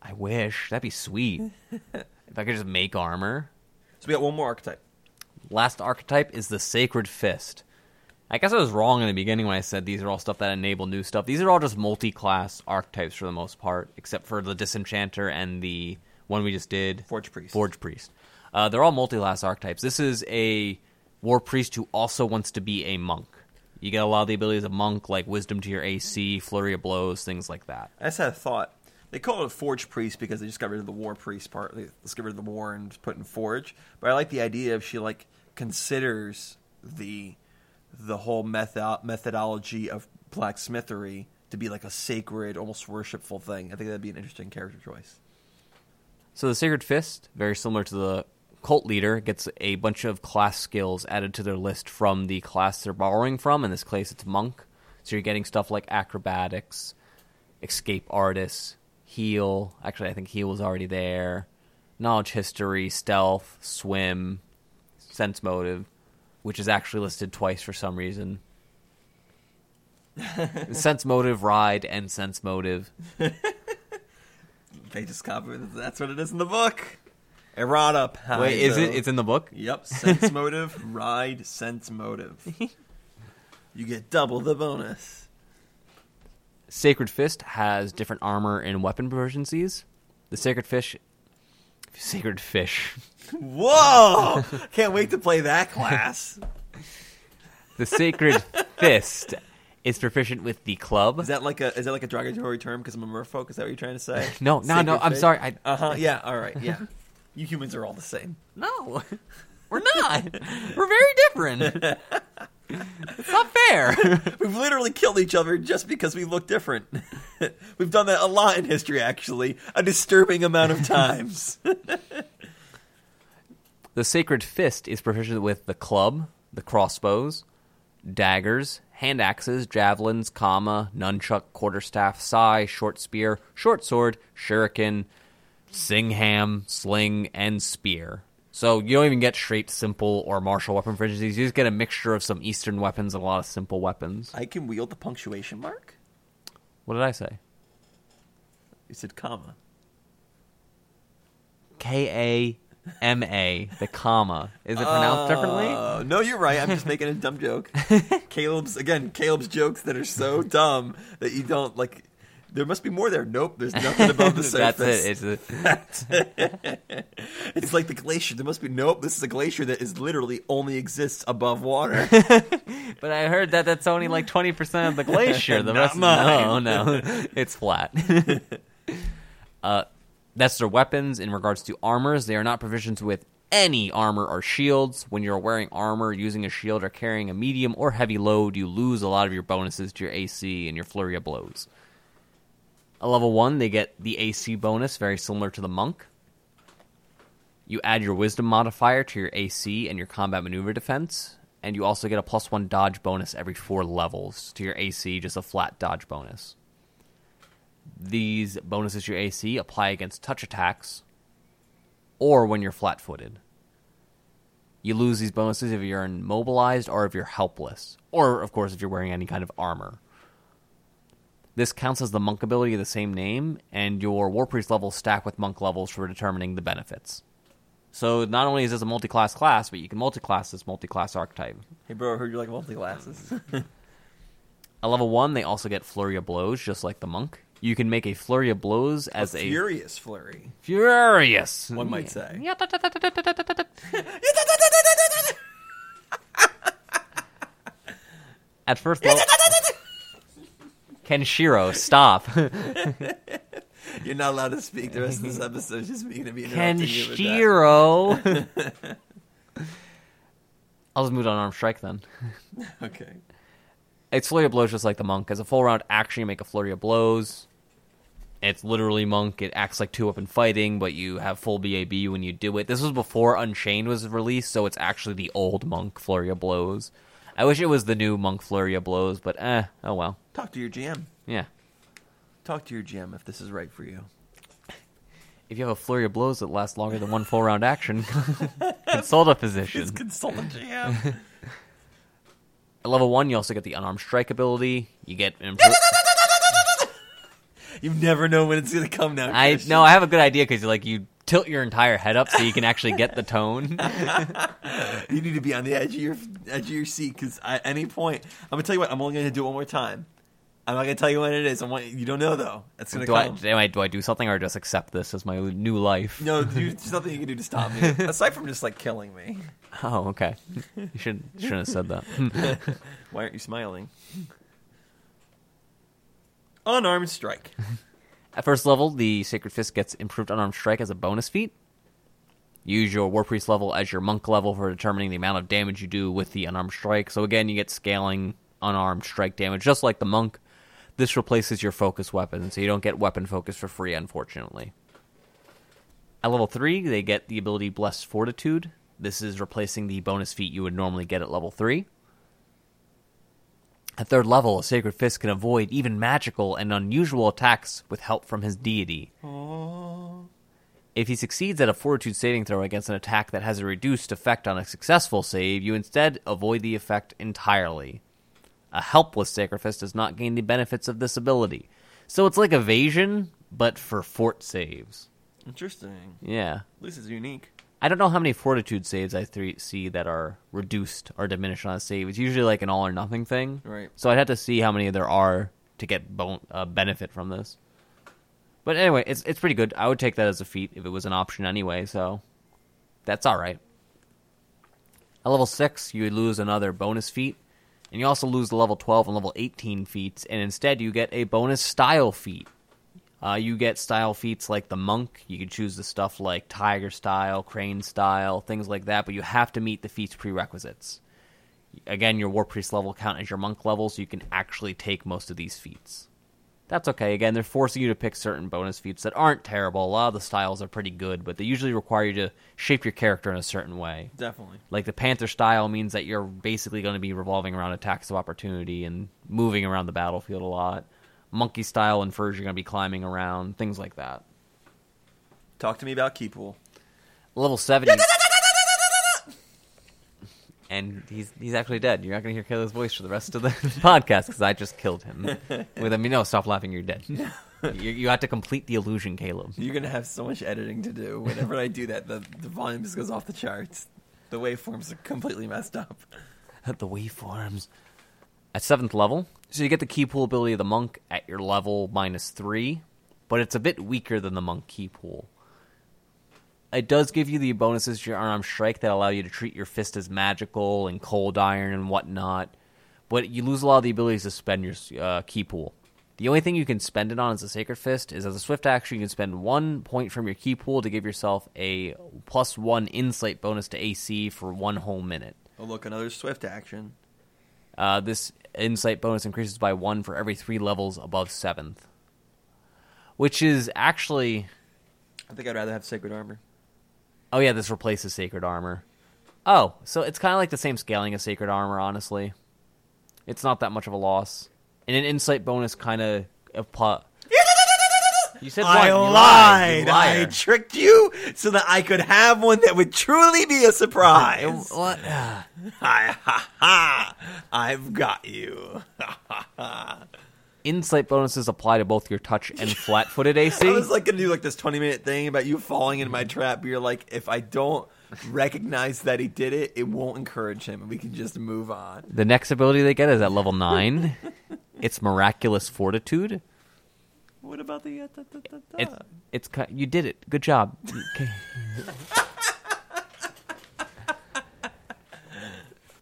I wish that'd be sweet. If I could just make armor. So we got one more archetype. Last archetype is the Sacred Fist. I guess I was wrong in the beginning when I said these are all stuff that enable new stuff. These are all just multi-class archetypes for the most part, except for the Disenchanter and the one we just did. Forge Priest. Forge Priest. Uh, they're all multi-class archetypes. This is a War Priest who also wants to be a monk. You get a lot of the abilities of monk, like Wisdom to your A C, Flurry of Blows, things like that. I just had a thought. They call it a Forge Priest because they just got rid of the War Priest part. Let's get rid of the War and just put in Forge. But I like the idea of she like considers the... the whole method methodology of blacksmithery to be like a sacred, almost worshipful thing. I think that'd be an interesting character choice. So the Sacred Fist, very similar to the cult leader, gets a bunch of class skills added to their list from the class they're borrowing from. In this case, it's monk. So you're getting stuff like acrobatics, escape artists, heal. Actually, I think heal was already there. Knowledge history, stealth, swim, sense motive. Which is actually listed twice for some reason. Sense motive, ride, and sense motive. They just copied. That's what it is in the book. Errata. Paizo. Wait, is it? It's in the book? Yep. Sense motive, ride, sense motive. You get double the bonus. Sacred Fist has different armor and weapon proficiencies. The Sacred Fish. Sacred Fish. Whoa! Can't wait to play that class. The Sacred Fist is proficient with the club. Is that like a is that like a derogatory term because I'm a merfolk? Is that what you're trying to say? no, no, Sacred no. Fish? I'm sorry. I... Uh huh. Yeah. All right. Yeah. You humans are all the same. No, we're not. We're very different. It's not fair. We've literally killed each other just because we look different. We've done that a lot in history, actually. A disturbing amount of times. The Sacred Fist is proficient with the club, the crossbows, daggers, hand axes, javelins, kama, nunchuck, quarterstaff, sai, short spear, short sword, shuriken, singham, sling, and spear. So you don't even get straight, simple, or martial weapon proficiencies. You just get a mixture of some Eastern weapons and a lot of simple weapons. I can wield the punctuation mark? What did I say? You said comma. K A M A, the comma. Is it pronounced uh, differently? No, you're right. I'm just making a dumb joke. Caleb's, again, Caleb's jokes that are so dumb that you don't, like, there must be more there. Nope, there's nothing above the surface. That's it. It's, a... That's it. It's like the glacier. There must be, nope, this is a glacier that is literally only exists above water. But I heard that that's only like twenty percent of the glacier. The rest, no, no, it's flat. uh, that's their weapons. In regards to armors, they are not proficient with any armor or shields. When you're wearing armor, using a shield, or carrying a medium or heavy load, you lose a lot of your bonuses to your A C and your flurry of blows. At level one, they get the A C bonus, very similar to the monk. You add your wisdom modifier to your A C and your combat maneuver defense. and you also get a plus one dodge bonus every four levels to your A C, just a flat dodge bonus. These bonuses to your A C apply against touch attacks or when you're flat-footed. You lose these bonuses if you're immobilized or if you're helpless, or, of course, if you're wearing any kind of armor. This counts as the monk ability of the same name, and your Warpriest levels stack with monk levels for determining the benefits. So not only is this a multi-class class, but you can multi-class this multi-class archetype. Hey, bro, I heard you like multi-classes. At level one, they also get Flurry of Blows, just like the monk. You can make a Flurry of Blows as a... a furious flurry. Furious! One might say. At first level... Kenshiro, stop. You're not allowed to speak the rest of this episode. Just going to be interrupting you with that. Kenshiro! I'll just move on Arm Strike then. Okay. It's Flurry of Blows just like the monk. As a full round action, you make a Flurry of Blows. It's literally monk. It acts like two-weapon fighting, but you have full B A B when you do it. This was before Unchained was released, so it's actually the old monk Flurry of Blows. I wish it was the new monk Flurry of Blows, but eh, oh well. Talk to your G M. Yeah. Talk to your G M if this is right for you. If you have a Flurry of Blows that lasts longer than one full round action, consult a physician. Just consult a G M. At level one, you also get the Unarmed Strike ability. You get... Impro- you never know when it's going to come now, I Christian. No, I have a good idea, because like, you tilt your entire head up so you can actually get the tone. You need to be on the edge of your edge of your seat, because at any point... I'm going to tell you what, I'm only going to do it one more time. I'm not going to tell you when it is. I want, you don't know, though. It's going to come. I, am I, do I do something, or just accept this as my new life? No, there's nothing you can do to stop me. Aside from just, like, killing me. Oh, okay. You shouldn't, shouldn't have said that. Why aren't you smiling? Unarmed Strike. At first level, the Sacred Fist gets improved Unarmed Strike as a bonus feat. Use your Warpriest level as your monk level for determining the amount of damage you do with the Unarmed Strike. So again, you get scaling Unarmed Strike damage, just like the monk. This replaces your focus weapon, so you don't get weapon focus for free, unfortunately. At level three, they get the ability Blessed Fortitude. This is replacing the bonus feat you would normally get at level three. At third level, a Sacred Fist can avoid even magical and unusual attacks with help from his deity. Aww. If he succeeds at a Fortitude saving throw against an attack that has a reduced effect on a successful save, you instead avoid the effect entirely. A helpless Sacred Fist does not gain the benefits of this ability. So it's like evasion, but for fort saves. Interesting. Yeah. At least it's unique. I don't know how many Fortitude saves I th- see that are reduced or diminished on a save. It's usually like an all-or-nothing thing. Right. So I'd have to see how many there are to get bon- uh, benefit from this. But anyway, it's it's pretty good. I would take that as a feat if it was an option anyway, so that's all right. At level six, you lose another bonus feat, and you also lose the level twelve and level eighteen feats, and instead you get a bonus style feat. Uh, you get style feats like the monk. You can choose the stuff like tiger style, crane style, things like that, but you have to meet the feat's prerequisites. Again, your Warpriest level count as your monk level, so you can actually take most of these feats. That's okay. Again, they're forcing you to pick certain bonus feats that aren't terrible. A lot of the styles are pretty good, but they usually require you to shape your character in a certain way. Definitely. Like the Panther style means that you're basically going to be revolving around attacks of opportunity and moving around the battlefield a lot. Monkey style infers you're going to be climbing around, things like that. Talk to me about Keepool. Level seventy. And he's he's actually dead. You're not going to hear Caleb's voice for the rest of the podcast because I just killed him. With him, you know, stop laughing, you're dead. You, you have to complete the illusion, Caleb. You're going to have so much editing to do. Whenever I do that, the, the volume just goes off the charts. The waveforms are completely messed up. The waveforms. At seventh level, so you get the Keepool ability of the monk at your level minus three, but it's a bit weaker than the monk Keepool. It does give you the bonuses to your Unarmed Strike that allow you to treat your fist as magical and cold iron and whatnot, but you lose a lot of the abilities to spend your uh, Keepool. The only thing you can spend it on as a Sacred Fist is as a swift action, you can spend one point from your Keepool to give yourself a plus one insight bonus to A C for one whole minute. Oh, look, another swift action. Uh, this insight bonus increases by one for every three levels above seventh, which is actually... I think I'd rather have Sacred Armor. Oh yeah, this replaces Sacred Armor. Oh, so it's kind of like the same scaling as Sacred Armor, honestly. It's not that much of a loss. And an insight bonus kind of... You said I lied. lied. You lied. I tricked you so that I could have one that would truly be a surprise. It, what? I, ha, ha. I've got you. Ha, ha, ha. Insight bonuses apply to both your touch and flat-footed A C. I was like gonna do like this twenty-minute thing about you falling into my trap. You're like, if I don't recognize that he did it, it won't encourage him, and we can just move on. The next ability they get is at level nine. It's Miraculous Fortitude. What about the? Uh, da, da, da, da? It, it's you did it. Good job. Okay.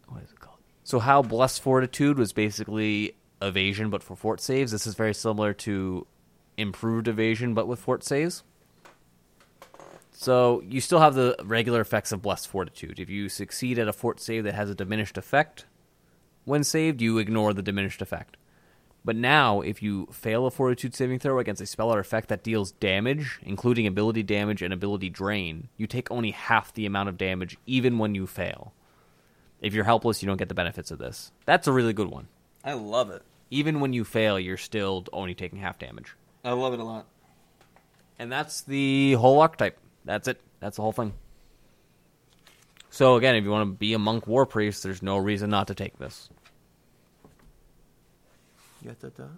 What is it called? So how Blessed Fortitude was basically evasion, but for fort saves. This is very similar to improved evasion, but with fort saves. So you still have the regular effects of Blessed Fortitude. If you succeed at a fort save that has a diminished effect, when saved, you ignore the diminished effect. But now, if you fail a Fortitude saving throw against a spell or effect that deals damage, including ability damage and ability drain, you take only half the amount of damage, even when you fail. If you're helpless, you don't get the benefits of this. That's a really good one. I love it. Even when you fail, you're still only taking half damage. I love it a lot. And that's the whole archetype. That's it. That's the whole thing. So again, if you want to be a monk war priest, there's no reason not to take this. Yatata?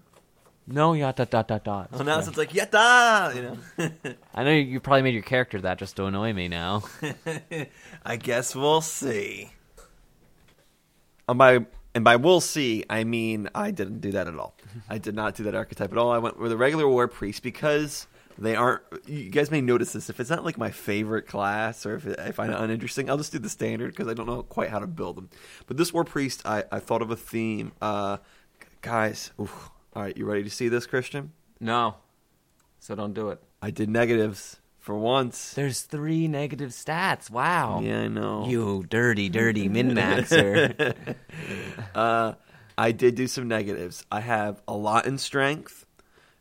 No, yatata. Oh, now it's like yata. You know. I know you probably made your character that just to annoy me now. I guess we'll see. And by and by we'll see, I mean I didn't do that at all. I did not do that archetype at all. I went with a regular war priest because they aren't. You guys may notice this if it's not like my favorite class or if I find it uninteresting. I'll just do the standard because I don't know quite how to build them. But this war priest, I, I thought of a theme. Uh, Guys, oof. All right, you ready to see this, Christian? No, so don't do it. I did negatives for once. There's three negative stats. Wow. Yeah, I know. You dirty, dirty min-maxer. uh, I did do some negatives. I have a lot in strength.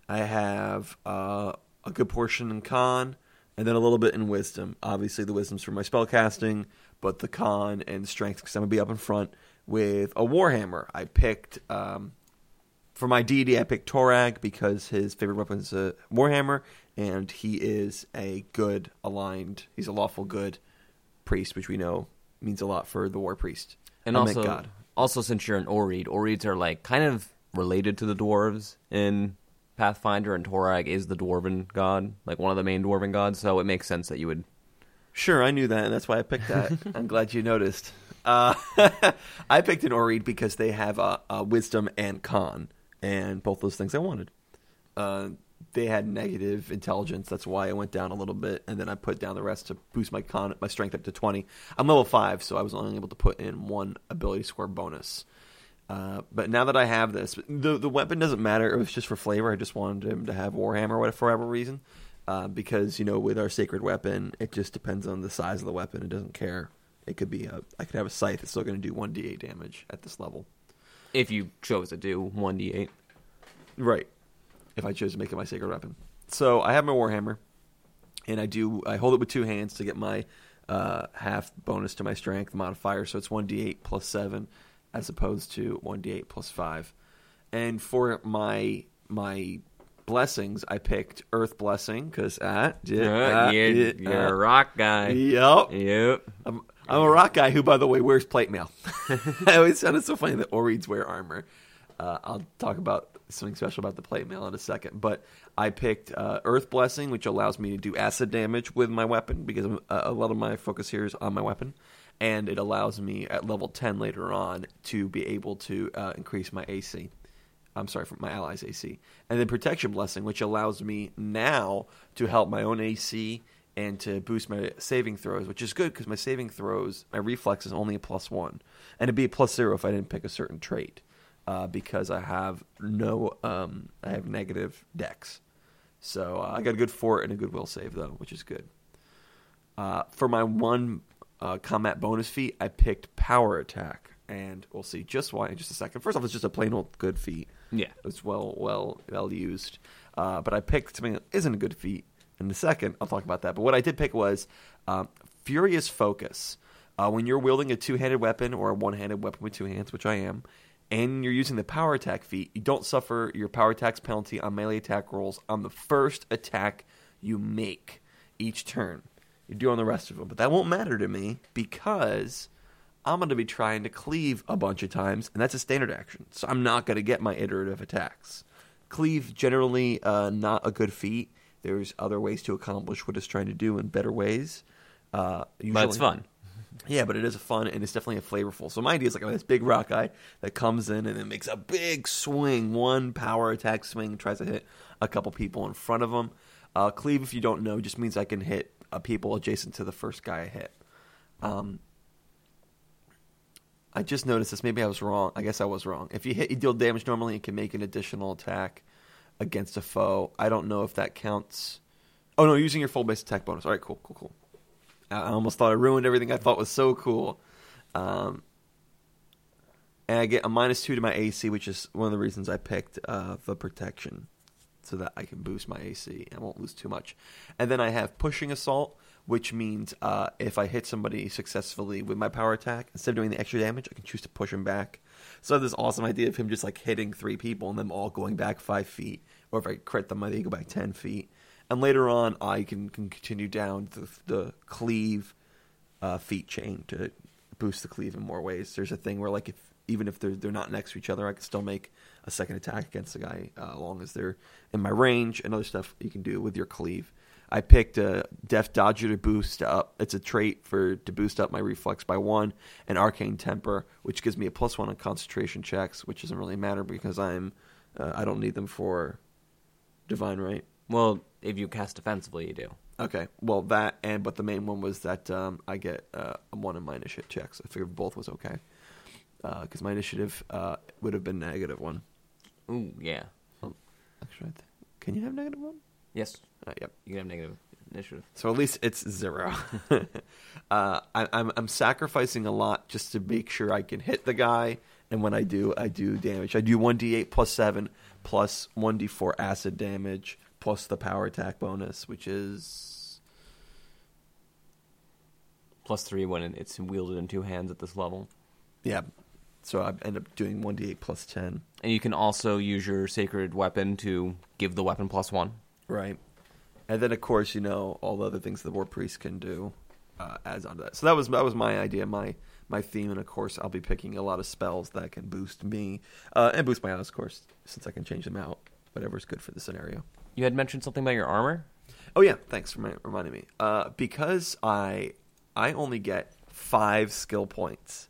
I have uh, a good portion in con, and then a little bit in wisdom. Obviously, the wisdom's for my spellcasting, but the con and strength, because I'm going to be up in front with a warhammer. I picked... Um, For my deity, I picked Torag because his favorite weapon is a warhammer, and he is a good aligned. He's a lawful good priest, which we know means a lot for the war priest. And I'm also, God. also since you're an Oread, Oreads are like kind of related to the dwarves in Pathfinder, and Torag is the dwarven god, like one of the main dwarven gods. So it makes sense that you would. Sure, I knew that, and that's why I picked that. I'm glad you noticed. Uh, I picked an Oread because they have a, a wisdom and con. And both those things I wanted. Uh, they had negative intelligence. That's why I went down a little bit. And then I put down the rest to boost my con, my strength up to twenty. I'm level five, so I was only able to put in one ability score bonus. Uh, but now that I have this, the the weapon doesn't matter. It was just for flavor. I just wanted him to have warhammer for whatever reason. Uh, because, you know, with our sacred weapon, it just depends on the size of the weapon. It doesn't care. It could be a, I could have a scythe. It's still going to do one d eight damage at this level. If you chose to do one d eight. Right. If I chose to make it my sacred weapon. So I have my warhammer, and I do I hold it with two hands to get my uh, half bonus to my strength modifier. So it's one d eight plus seven as opposed to one d eight plus five. And for my my blessings, I picked Earth Blessing because uh, uh, uh, you're, you're uh, a rock guy. Yep. Yep. I'm, I'm a rock guy who, by the way, wears plate mail. I always sounded so funny that Oreads wear armor. Uh, I'll talk about something special about the plate mail in a second. But I picked uh, Earth Blessing, which allows me to do acid damage with my weapon because uh, a lot of my focus here is on my weapon. And it allows me at level ten later on to be able to uh, increase my A C. I'm sorry, for my allies' A C. And then Protection Blessing, which allows me now to help my own A C and to boost my saving throws, which is good because my saving throws, my reflex is only a plus one. And it'd be a plus zero if I didn't pick a certain trait uh, because I have no, um, I have negative dex. So uh, I got a good fort and a good will save, though, which is good. Uh, for my one uh, combat bonus feat, I picked Power Attack. And we'll see just why in just a second. First off, it's just a plain old good feat. Yeah. It's well, well, well used. Uh, but I picked something that isn't a good feat. In a second, I'll talk about that. But what I did pick was um, Furious Focus. Uh, when you're wielding a two-handed weapon or a one-handed weapon with two hands, which I am, and you're using the power attack feat, you don't suffer your power attack's penalty on melee attack rolls on the first attack you make each turn. You do on the rest of them. But that won't matter to me because I'm going to be trying to cleave a bunch of times, and that's a standard action. So I'm not going to get my iterative attacks. Cleave, generally uh, not a good feat. There's other ways to accomplish what it's trying to do in better ways. Uh, usually, but it's fun. Yeah, but it is fun, and it's definitely a flavorful. So my idea is like, oh, this big rock guy that comes in and then makes a big swing, one power attack swing, tries to hit a couple people in front of him. Uh, cleave, if you don't know, just means I can hit uh, people adjacent to the first guy I hit. Um, I just noticed this. Maybe I was wrong. I guess I was wrong. If you hit, you deal damage normally, you can make an additional attack against a foe. I don't know if that counts. Oh, no, using your full base attack bonus. All right, cool, cool, cool. I almost thought I ruined everything I thought was so cool. Um, and I get a minus two to my A C, which is one of the reasons I picked uh, the protection, so that I can boost my A C and won't lose too much. And then I have pushing assault, which means uh, if I hit somebody successfully with my power attack, instead of doing the extra damage, I can choose to push him back. So I have this awesome idea of him just like hitting three people and them all going back five feet. Or if I crit them, they go back ten feet. And later on, I can, can continue down the, the cleave uh, feat chain to boost the cleave in more ways. There's a thing where, like, if, even if they're, they're not next to each other, I can still make a second attack against the guy uh, as long as they're in my range, and other stuff you can do with your cleave. I picked a Def Dodger to boost up. It's a trait for to boost up my reflex by one, and Arcane Temper, which gives me a plus one on concentration checks, which doesn't really matter because I'm uh, I don't need them for Divine, right? Well, if you cast defensively, you do. Okay. Well, that and but the main one was that um, I get uh, one in my initiative checks. I figured both was okay because uh, my initiative uh, would have been negative one. Ooh, yeah. Um, actually, can you have negative one? Yes. Uh, yep. You can have negative initiative. So at least it's zero. uh, I, I'm I'm sacrificing a lot just to make sure I can hit the guy, and when I do, I do damage. I do one d eight plus seven plus one d four acid damage. Plus the power attack bonus, which is plus three when it's wielded in two hands at this level. Yeah, so I end up doing one d eight plus ten. And you can also use your sacred weapon to give the weapon plus one. Right. And then, of course, you know, all the other things the war priest can do uh, adds on to that. So that was that was my idea, my my theme. And, of course, I'll be picking a lot of spells that can boost me uh, and boost my odds, of course, since I can change them out, whatever's good for the scenario. You had mentioned something about your armor? Oh, yeah. Thanks for reminding me. Uh, because I I only get five skill points.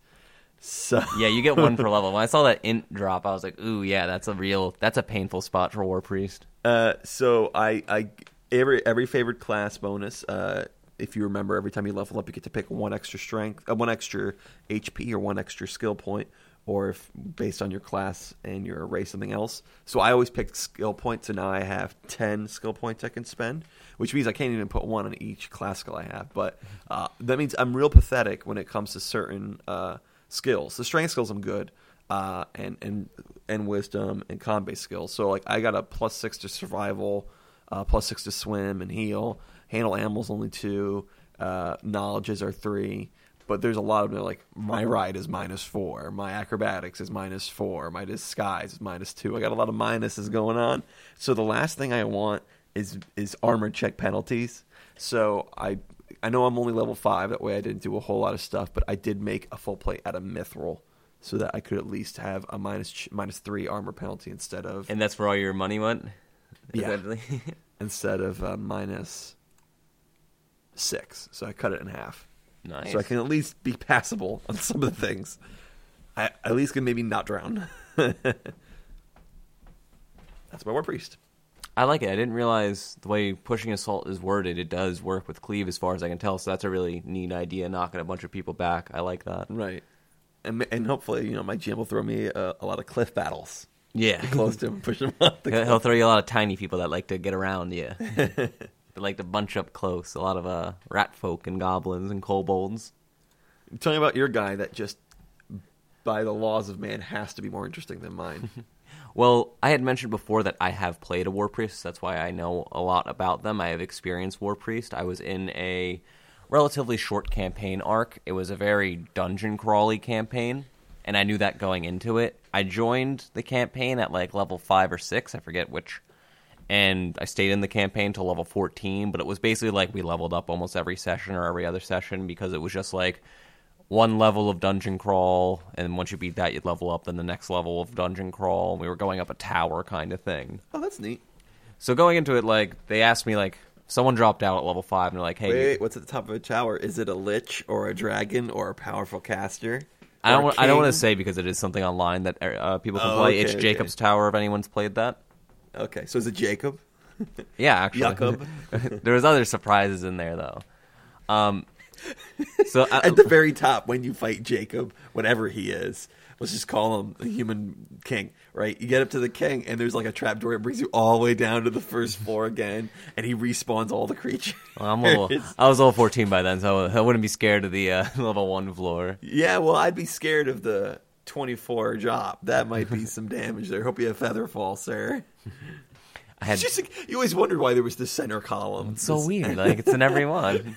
So yeah, you get one per level. When I saw that int drop, I was like, ooh, yeah, that's a real, that's a painful spot for War Priest. Uh, so I, I every every favored class bonus, uh, if you remember, every time you level up, you get to pick one extra strength, uh, one extra H P or one extra skill point. Or if based on your class and your race, something else. So I always pick skill points, and now I have ten skill points I can spend, which means I can't even put one on each class skill I have. But uh, that means I'm real pathetic when it comes to certain uh, skills. The strength skills I'm good, uh, and and and wisdom and con-based skills. So like I got a plus six to survival, uh, plus six to swim and heal. Handle animals only two. Uh, knowledges are three. But there's a lot of them like, my ride is minus four. My acrobatics is minus four. My disguise is minus two. I got a lot of minuses going on. So the last thing I want is is armor check penalties. So I I know I'm only level five. That way I didn't do a whole lot of stuff. But I did make a full plate out of mithril so that I could at least have a minus, minus three armor penalty instead of... And that's where all your money went? Yeah. Instead of uh, minus six. So I cut it in half. Nice. So I can at least be passable on some of the things. I at least can maybe not drown. That's my War Priest. I like it. I didn't realize the way pushing assault is worded, it does work with cleave as far as I can tell. So that's a really neat idea, knocking a bunch of people back. I like that. Right. And and hopefully, you know, my G M will throw me a, a lot of cliff battles. Yeah. Be close to him, push him off the cliff. He'll throw you a lot of tiny people that like to get around you. They like to bunch up close. A lot of uh, rat folk and goblins and kobolds. Tell me about your guy that just, by the laws of man, has to be more interesting than mine. Well, I had mentioned before that I have played a War Priest. That's why I know a lot about them. I have experienced War Priest. I was in a relatively short campaign arc. It was a very dungeon crawly campaign, and I knew that going into it. I joined the campaign at like level five or six, I forget which, and I stayed in the campaign till level fourteen, but it was basically like we leveled up almost every session or every other session, because it was just like one level of dungeon crawl, and once you beat that, you'd level up, then the next level of dungeon crawl, and we were going up a tower kind of thing. Oh, that's neat. So going into it, like, they asked me, like, someone dropped out at level five, and they're like, hey... Wait, wait, what's at the top of a tower? Is it a lich, or a dragon, or a powerful caster? I don't, I don't want to say, because it is something online that uh, people can oh, play. Okay, it's okay. Jacob's Tower, if anyone's played that. Okay, so is it Jacob? Yeah, actually. Jacob. There was other surprises in there, though. Um, so I, At the very top, when you fight Jacob, whatever he is, let's just call him the human king, right? You get up to the king, and there's like a trapdoor. It brings you all the way down to the first floor again, and he respawns all the creatures. Well, I'm a little, I was level fourteen by then, so I wouldn't be scared of the uh, level one floor. Yeah, well, I'd be scared of the twenty-four drop. That might be some damage there. Hope you have feather fall, sir. I had... just like, you always wondered why there was the center column. It's so this... weird. Like, it's in every one.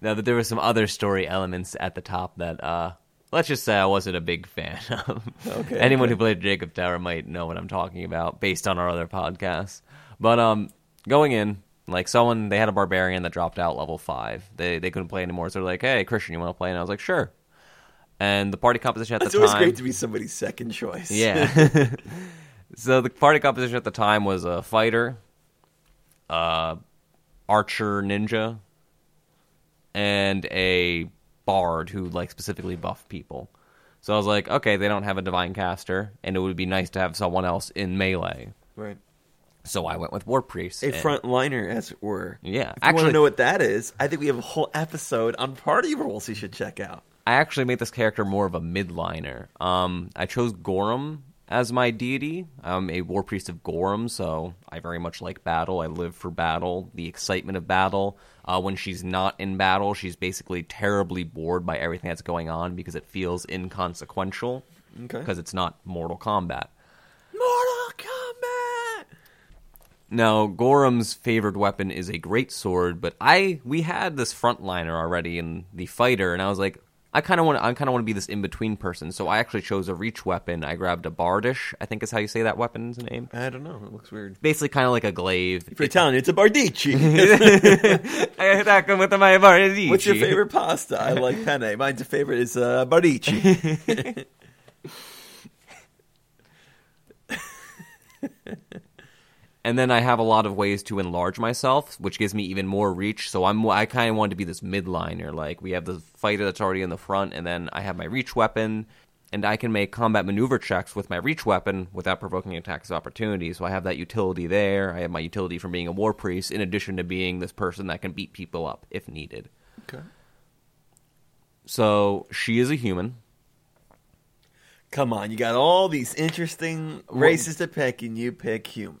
Now, that there were some other story elements at the top that, uh, let's just say I wasn't a big fan of. Okay, Anyone okay. who played Jacob Tower might know what I'm talking about, based on our other podcasts. But um, going in, like, someone, they had a barbarian that dropped out level five. They they couldn't play anymore, so they're like, hey, Christian, you want to play? And I was like, sure. And the party composition at That's the time... It's always great to be somebody's second choice. Yeah. So the party composition at the time was a fighter, uh, archer ninja, and a bard who, like, specifically buffed people. So I was like, okay, they don't have a divine caster, and it would be nice to have someone else in melee. Right. So I went with War Priest. A frontliner, as it were. Yeah. If you actually, want to know what that is, I think we have a whole episode on party rules you should check out. I actually made this character more of a midliner. Um, I chose Gorum as my deity. I'm a War Priest of Gorum, so I very much like battle. I live for battle, the excitement of battle. Uh, when she's not in battle, she's basically terribly bored by everything that's going on because it feels inconsequential. Okay. Because it's not Mortal Kombat. Mortal Kombat! Now, Gorum's favored weapon is a greatsword, but I we had this frontliner already in the fighter, and I was like, I kind of want I kind of want to be this in-between person, so I actually chose a reach weapon. I grabbed a bardish, I think is how you say that weapon's name. I don't know. It looks weird. Basically kind of like a glaive. If you're it, Italian, it's a bardici. I attack him with my bardici. What's your favorite pasta? I like penne. Mine's favorite is uh, bardici. And then I have a lot of ways to enlarge myself, which gives me even more reach. So I'm, I kind of wanted to be this midliner. Like, we have the fighter that's already in the front, and then I have my reach weapon, and I can make combat maneuver checks with my reach weapon without provoking attacks of opportunity. So I have that utility there. I have my utility from being a war priest, in addition to being this person that can beat people up if needed. Okay. So she is a human. Come on, you got all these interesting races to pick, and you pick human.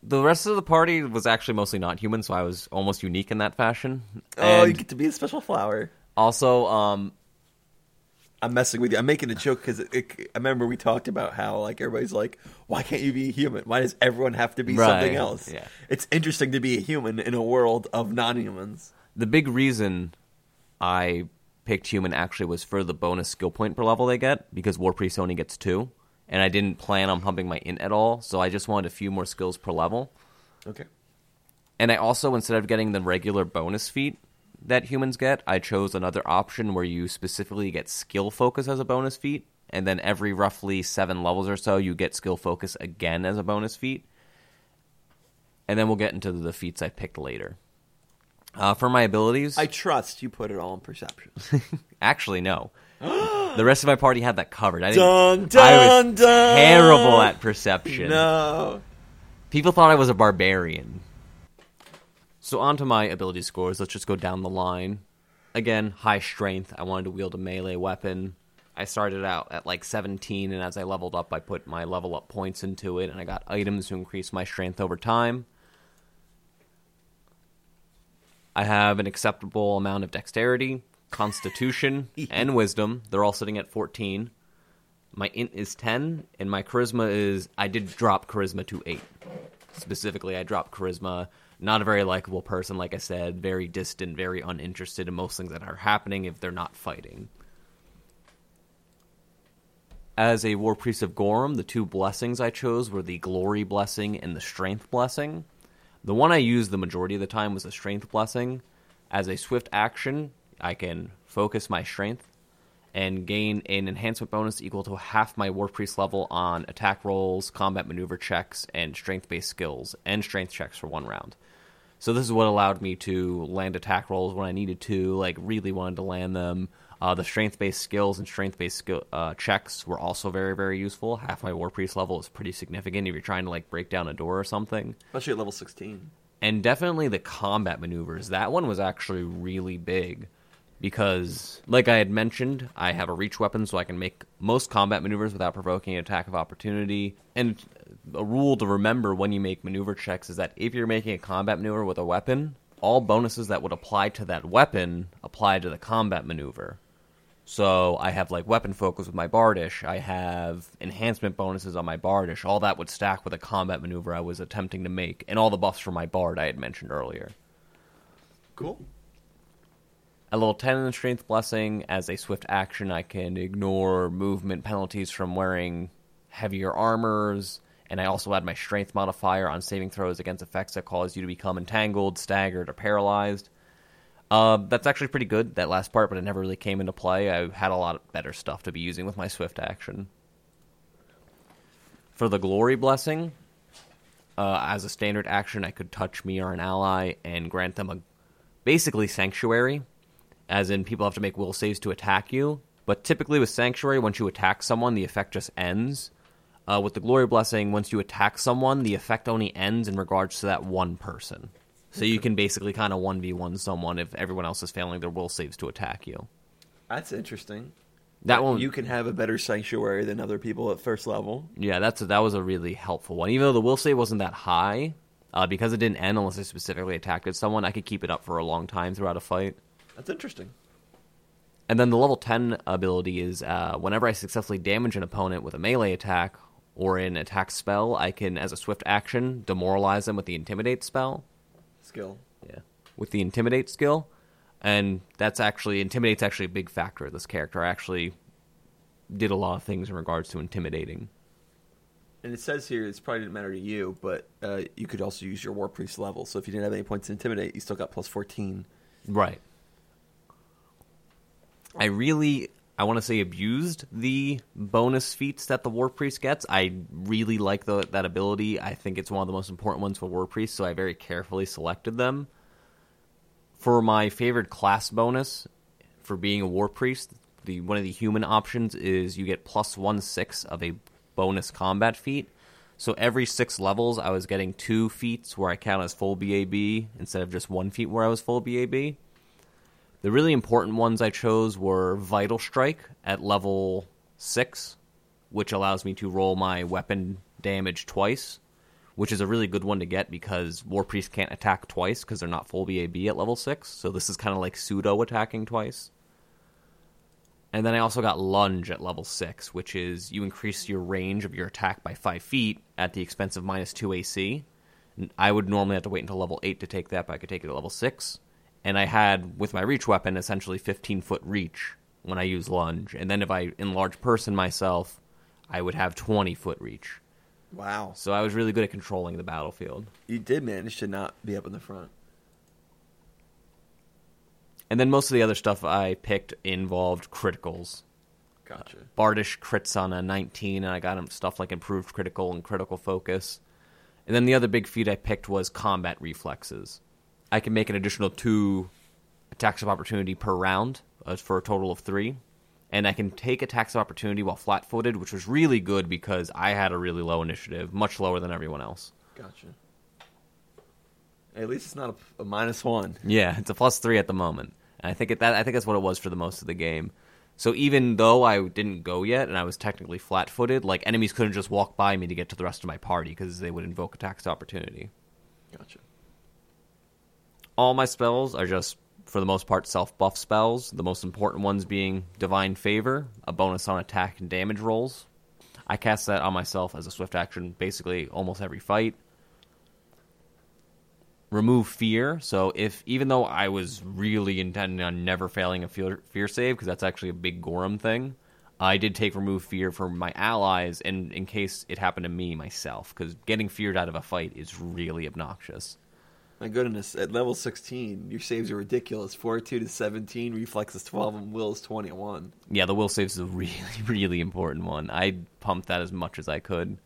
The rest of the party was actually mostly not human, so I was almost unique in that fashion. Oh, and you get to be a special flower. Also, um... I'm messing with you. I'm making a joke because I remember we talked about how, like, everybody's like, why can't you be a human? Why does everyone have to be right, something else? Yeah. It's interesting to be a human in a world of non-humans. The big reason I picked human actually was for the bonus skill point per level they get, because War Priest only gets two. And I didn't plan on pumping my int at all, so I just wanted a few more skills per level. Okay. And I also, instead of getting the regular bonus feat that humans get, I chose another option where you specifically get skill focus as a bonus feat, and then every roughly seven levels or so, you get skill focus again as a bonus feat. And then we'll get into the feats I picked later. Uh, for my abilities... I trust you put it all in perception. Actually, no. The rest of my party had that covered. I, dun, dun, I was dun. terrible at perception. No. People thought I was a barbarian. So on to my ability scores. Let's just go down the line. Again, high strength. I wanted to wield a melee weapon. I started out at like seventeen, and as I leveled up, I put my level up points into it, and I got items to increase my strength over time. I have an acceptable amount of dexterity, constitution, and wisdom. They're all sitting at fourteen. My int is ten, and my charisma is... I did drop charisma to eight. Specifically, I dropped charisma Not a very likable person, like I said, very distant, very uninterested in most things that are happening if they're not fighting. As a War Priest of Gorum, the two blessings I chose were the Glory Blessing and the Strength Blessing. The one I used the majority of the time was the Strength Blessing. As a swift action, I can focus my Strength and gain an enhancement bonus equal to half my War Priest level on attack rolls, combat maneuver checks, and strength-based skills, and strength checks for one round. So this is what allowed me to land attack rolls when I needed to, like really wanted to land them. Uh, the strength-based skills and strength-based skill, uh, checks were also very, very useful. Half my War Priest level is pretty significant if you're trying to like break down a door or something. Especially at level sixteen. And definitely the combat maneuvers. That one was actually really big because, like I had mentioned, I have a reach weapon, so I can make most combat maneuvers without provoking an attack of opportunity. And a rule to remember when you make maneuver checks is that if you're making a combat maneuver with a weapon, all bonuses that would apply to that weapon apply to the combat maneuver. So I have like weapon focus with my Bardish, I have enhancement bonuses on my Bardish, all that would stack with a combat maneuver I was attempting to make, and all the buffs for my Bard I had mentioned earlier. Cool. A level ten in the Strength Blessing, as a swift action I can ignore movement penalties from wearing heavier armors, and I also add my Strength modifier on saving throws against effects that cause you to become entangled, staggered, or paralyzed. Uh, that's actually pretty good, that last part, but it never really came into play. I had a lot better stuff to be using with my swift action. For the Glory Blessing, uh, as a standard action, I could touch me or an ally and grant them a basically Sanctuary, as in people have to make will saves to attack you. But typically with Sanctuary, once you attack someone, the effect just ends. Uh, with the Glory Blessing, once you attack someone, the effect only ends in regards to that one person. So you can basically kind of one v one someone if everyone else is failing their will saves to attack you. That's interesting. That one, you can have a better Sanctuary than other people at first level. Yeah, that's a, that was a really helpful one. Even though the will save wasn't that high, uh, because it didn't end unless I specifically attacked someone, I could keep it up for a long time throughout a fight. That's interesting. And then the level ten ability is uh, whenever I successfully damage an opponent with a melee attack or an attack spell, I can, as a swift action, demoralize them with the Intimidate spell. Skill. Yeah. With the Intimidate skill. And that's actually, Intimidate's actually a big factor of this character. I actually did a lot of things in regards to intimidating. And it says here, it's probably didn't matter to you, but uh, you could also use your War Priest level. So if you didn't have any points to Intimidate, you still got plus fourteen. Right. I really, I want to say abused the bonus feats that the War Priest gets. I really like the, that ability. I think it's one of the most important ones for War Priest, so I very carefully selected them. For my favorite class bonus for being a War Priest, the one of the human options is you get plus one six of a bonus combat feat. So every six levels, I was getting two feats where I count as full B A B instead of just one feat where I was full B A B. The really important ones I chose were Vital Strike at level six, which allows me to roll my weapon damage twice, which is a really good one to get because War Priests can't attack twice because they're not full B A B at level six, so this is kind of like pseudo-attacking twice. And then I also got Lunge at level six, which is you increase your range of your attack by five feet at the expense of minus two A C. I would normally have to wait until level eight to take that, but I could take it at level six. And I had, with my reach weapon, essentially fifteen-foot reach when I use lunge. And then if I enlarge person myself, I would have twenty-foot reach. Wow. So I was really good at controlling the battlefield. You did manage to not be up in the front. And then most of the other stuff I picked involved criticals. Gotcha. Uh, Bardish crits on a nineteen, and I got stuff like improved critical and critical focus. And then the other big feat I picked was combat reflexes. I can make an additional two attacks of opportunity per round uh, for a total of three. And I can take attacks of opportunity while flat-footed, which was really good because I had a really low initiative, much lower than everyone else. Gotcha. At least it's not a, a minus one. Yeah, it's a plus three at the moment. And I think it, that I think that's what it was for the most of the game. So even though I didn't go yet and I was technically flat-footed, like enemies couldn't just walk by me to get to the rest of my party because they would invoke attacks of opportunity. Gotcha. All my spells are just, for the most part, self-buff spells, the most important ones being Divine Favor, a bonus on attack and damage rolls. I cast that on myself as a swift action basically almost every fight. remove fear. So if even though I was really intending on never failing a fear, fear save, because that's actually a big Gorum thing, I did take remove fear for my allies and in case it happened to me myself, because getting feared out of a fight is really obnoxious. My goodness, at level sixteen, your saves are ridiculous. Fortitude is seventeen, Reflex is twelve, and Will is twenty-one. Yeah, the Will saves is a really, really important one. I pumped that as much as I could.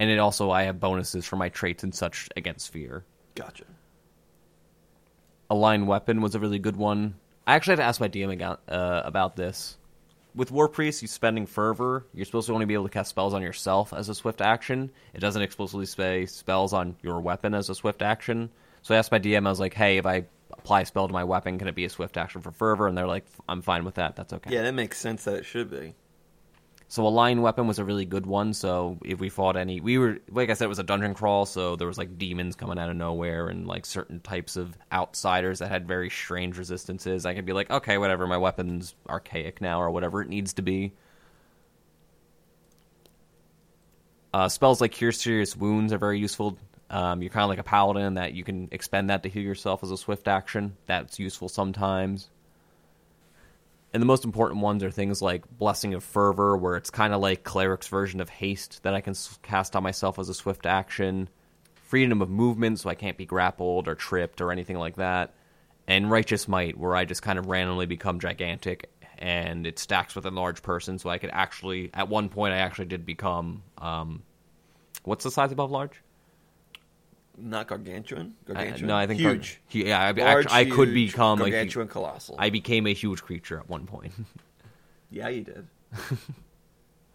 And it also, I have bonuses for my traits and such against fear. Gotcha. Align Weapon was a really good one. I actually had to ask my D M uh, about this. With War Priest, you're spending Fervor. You're supposed to only be able to cast spells on yourself as a swift action. It doesn't explicitly say spells on your weapon as a swift action. So I asked my D M, I was like, hey, if I apply a spell to my weapon, can it be a swift action for Fervor? And they're like, I'm fine with that. That's okay. Yeah, that makes sense that it should be. So Align Weapon was a really good one. So if we fought any... We were... Like I said, it was a dungeon crawl, so there was, like, demons coming out of nowhere and, like, certain types of outsiders that had very strange resistances. I could be like, okay, whatever, my weapon's archaic now or whatever it needs to be. Uh, spells like Cure Serious Wounds are very useful. Um, you're kind of like a paladin that you can expend that to heal yourself as a swift action. That's useful sometimes. And the most important ones are things like Blessing of Fervor, where it's kind of like Cleric's version of Haste that I can cast on myself as a swift action. Freedom of Movement, so I can't be grappled or tripped or anything like that. And Righteous Might, where I just kind of randomly become gigantic and it stacks with a large person, so I could actually, at one point, I actually did become, um, what's the size above large? Not gargantuan? Gargantuan? I, no, I think... Huge. Gar- yeah, I, Large, actually, I huge, could become... Gargantuan, a, colossal. I became a huge creature at one point. Yeah, you did.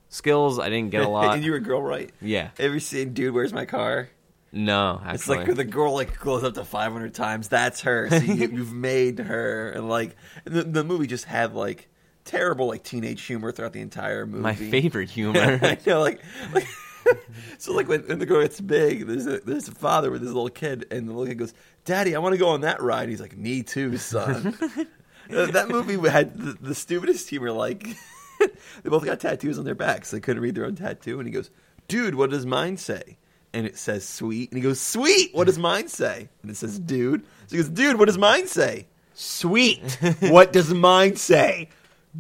Skills, I didn't get a lot. And you were a girl, right? Yeah. Every scene, dude, where's my car? No, actually. It's like the girl like goes up to five hundred times. That's her. So you, you've made her. And like... The, the movie just had like terrible like teenage humor throughout the entire movie. My favorite humor. I know, like... like so, like, when, when the girl gets big, there's a, there's a father with his little kid, and the little kid goes, Daddy, I want to go on that ride. And he's like, me too, son. That movie had the, the stupidest humor. Like, they both got tattoos on their backs. So they couldn't read their own tattoo. And he goes, dude, what does mine say? And it says, sweet. And he goes, sweet, what does mine say? And it says, dude. So he goes, dude, what does mine say? Sweet, what does mine say?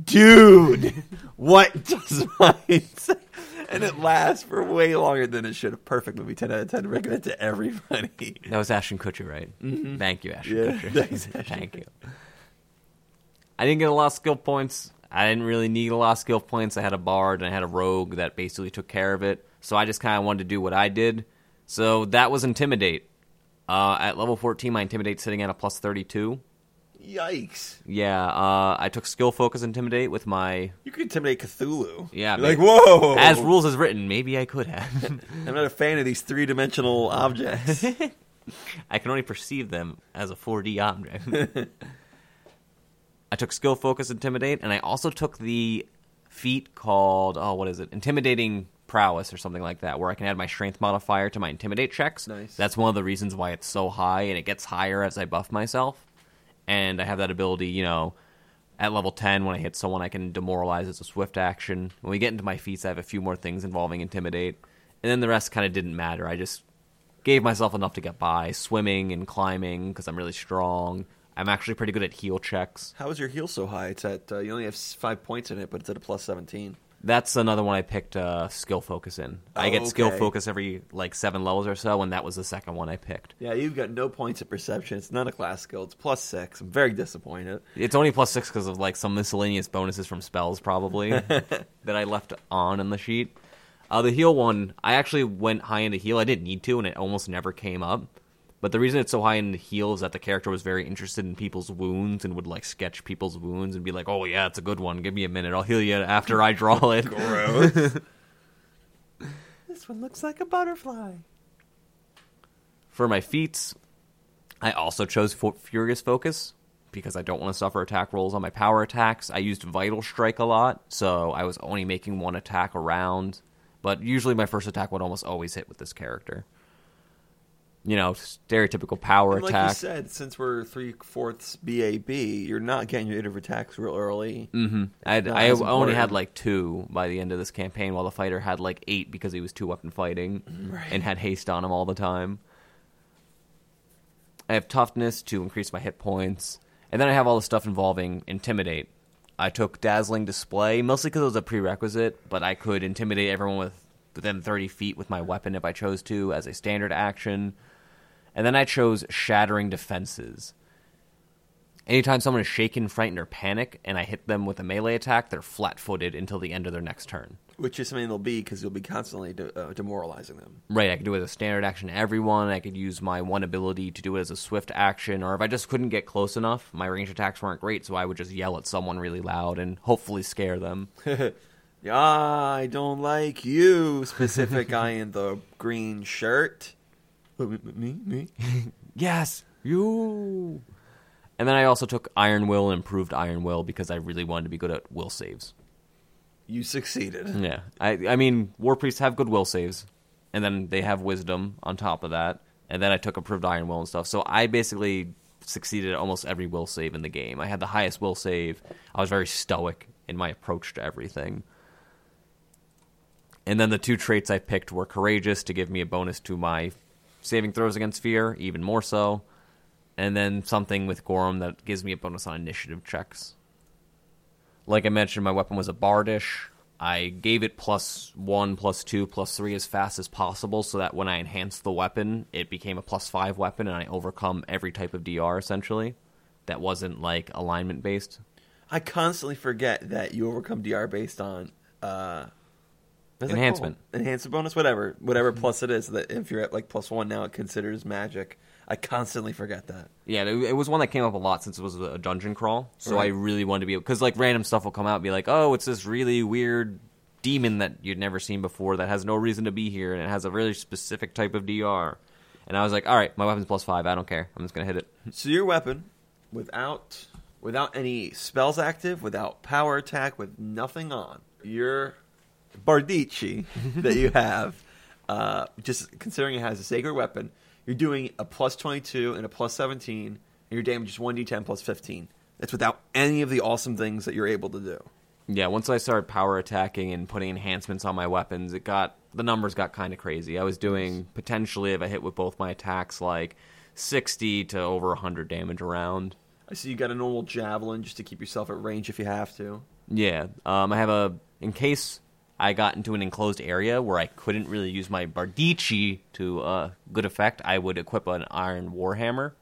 Dude, what does mine say? And it lasts for way longer than it should. A perfect movie, ten out of ten. Recommend to everybody. That was Ashton Kutcher, right? Mm-hmm. Thank you, Ashton yeah, Kutcher. Thanks, Ashton. Thank you. I didn't get a lot of skill points. I didn't really need a lot of skill points. I had a bard and I had a rogue that basically took care of it. So I just kind of wanted to do what I did. So that was Intimidate. Uh, at level fourteen, my Intimidate's sitting at a plus thirty-two. Yikes. Yeah, uh, I took Skill Focus Intimidate with my... You could intimidate Cthulhu. Yeah. You're like, whoa! As rules is written, maybe I could have. I'm not a fan of these three-dimensional objects. I can only perceive them as a four D object. I took Skill Focus Intimidate, and I also took the feat called, oh, what is it? Intimidating Prowess or something like that, where I can add my Strength modifier to my Intimidate checks. Nice. That's one of the reasons why it's so high, and it gets higher as I buff myself. And I have that ability, you know, at level ten, when I hit someone, I can demoralize as a swift action. When we get into my feats, I have a few more things involving Intimidate. And then the rest kind of didn't matter. I just gave myself enough to get by, swimming and climbing, because I'm really strong. I'm actually pretty good at heal checks. How is your heal so high? It's at uh, you only have five points in it, but it's at a plus seventeen. That's another one I picked uh, Skill Focus in. Oh, I get okay. Skill Focus every, like, seven levels or so, and that was the second one I picked. Yeah, you've got no points at Perception. It's not a class skill. It's plus six. I'm very disappointed. It's only plus six because of, like, some miscellaneous bonuses from spells, probably, that I left on in the sheet. Uh, the heal one, I actually went high into heal. I didn't need to, and it almost never came up. But the reason it's so high in the heal is that the character was very interested in people's wounds and would, like, sketch people's wounds and be like, oh, yeah, it's a good one. Give me a minute. I'll heal you after I draw it. Gross. This one looks like a butterfly. For my feats, I also chose Furious Focus because I don't want to suffer attack rolls on my power attacks. I used Vital Strike a lot, so I was only making one attack a round. But usually my first attack would almost always hit with this character. You know, stereotypical power and like attack. Like you said, since we're three-fourths B A B, you're not getting your iterative attacks real early. Mm-hmm. I'd, I only had, like, two by the end of this campaign, while the fighter had, like, eight because he was two-weapon fighting right. And had haste on him all the time. I have toughness to increase my hit points, and then I have all the stuff involving intimidate. I took dazzling display, mostly because it was a prerequisite, but I could intimidate everyone with within thirty feet with my weapon if I chose to as a standard action. And then I chose shattering defenses. Anytime someone is shaken, frightened, or panicked, and I hit them with a melee attack, they're flat-footed until the end of their next turn. Which is something they'll be, because you'll be constantly de- uh, demoralizing them. Right, I could do it as a standard action to everyone, I could use my one ability to do it as a swift action, or if I just couldn't get close enough, my range attacks weren't great, so I would just yell at someone really loud and hopefully scare them. Ah, I don't like you, specific guy in the green shirt. Me? Me? me? Yes, you... And then I also took Iron Will and improved Iron Will because I really wanted to be good at will saves. You succeeded. Yeah. I, I mean, War Priests have good will saves, and then they have Wisdom on top of that, and then I took improved Iron Will and stuff. So I basically succeeded at almost every will save in the game. I had the highest will save. I was very stoic in my approach to everything. And then the two traits I picked were Courageous to give me a bonus to my saving throws against fear, even more so. And then something with Gorum that gives me a bonus on initiative checks. Like I mentioned, my weapon was a bardish. I gave it plus one, plus two, plus three as fast as possible so that when I enhanced the weapon, it became a plus five weapon and I overcome every type of D R, essentially. That wasn't, like, alignment-based. I constantly forget that you overcome D R based on... Uh... Enhancement. Cool. Enhancement bonus, whatever. Whatever plus it is. That if you're at, like, plus one now, it considers magic. I constantly forget that. Yeah, it was one that came up a lot since it was a dungeon crawl. So right. I really wanted to be... Because, like, random stuff will come out and be like, oh, it's this really weird demon that you'd never seen before that has no reason to be here, and it has a really specific type of D R. And I was like, all right, my weapon's plus five. I don't care. I'm just going to hit it. So your weapon, without without any spells active, without power attack, with nothing on, your Bardici that you have, uh, just considering it has a sacred weapon... You're doing a plus twenty-two and a plus seventeen, and your damage is one d ten plus fifteen. That's without any of the awesome things that you're able to do. Yeah, once I started power attacking and putting enhancements on my weapons, it got the numbers got kind of crazy. I was doing, potentially, if I hit with both my attacks, like sixty to over one hundred damage a round. I see you got a normal javelin just to keep yourself at range if you have to. Yeah, um, I have a, in case... I got into an enclosed area where I couldn't really use my Bardici to uh, good effect. I would equip an iron warhammer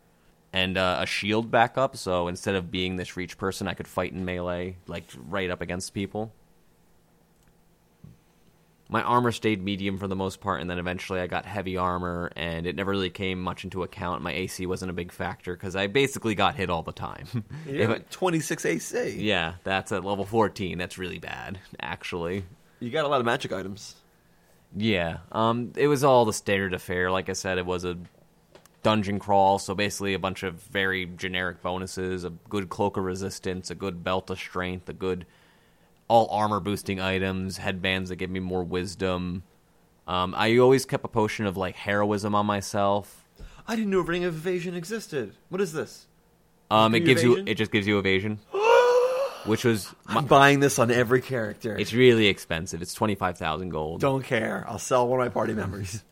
and uh, a shield back up, so instead of being this reach person, I could fight in melee, like right up against people. My armor stayed medium for the most part, and then eventually I got heavy armor, and it never really came much into account. My A C wasn't a big factor, because I basically got hit all the time. Yeah, twenty-six A C. Yeah, that's at level fourteen. That's really bad, actually. You got a lot of magic items. Yeah. Um, it was all the standard affair. Like I said, it was a dungeon crawl, so basically a bunch of very generic bonuses, a good cloak of resistance, a good belt of strength, a good all armor-boosting items, headbands that give me more wisdom. Um, I always kept a potion of, like, heroism on myself. I didn't know ring of evasion existed. What is this? Um, it gives you. It just gives you evasion. Which was my, I'm buying this on every character. It's really expensive. It's twenty-five thousand gold. Don't care. I'll sell one of my party members.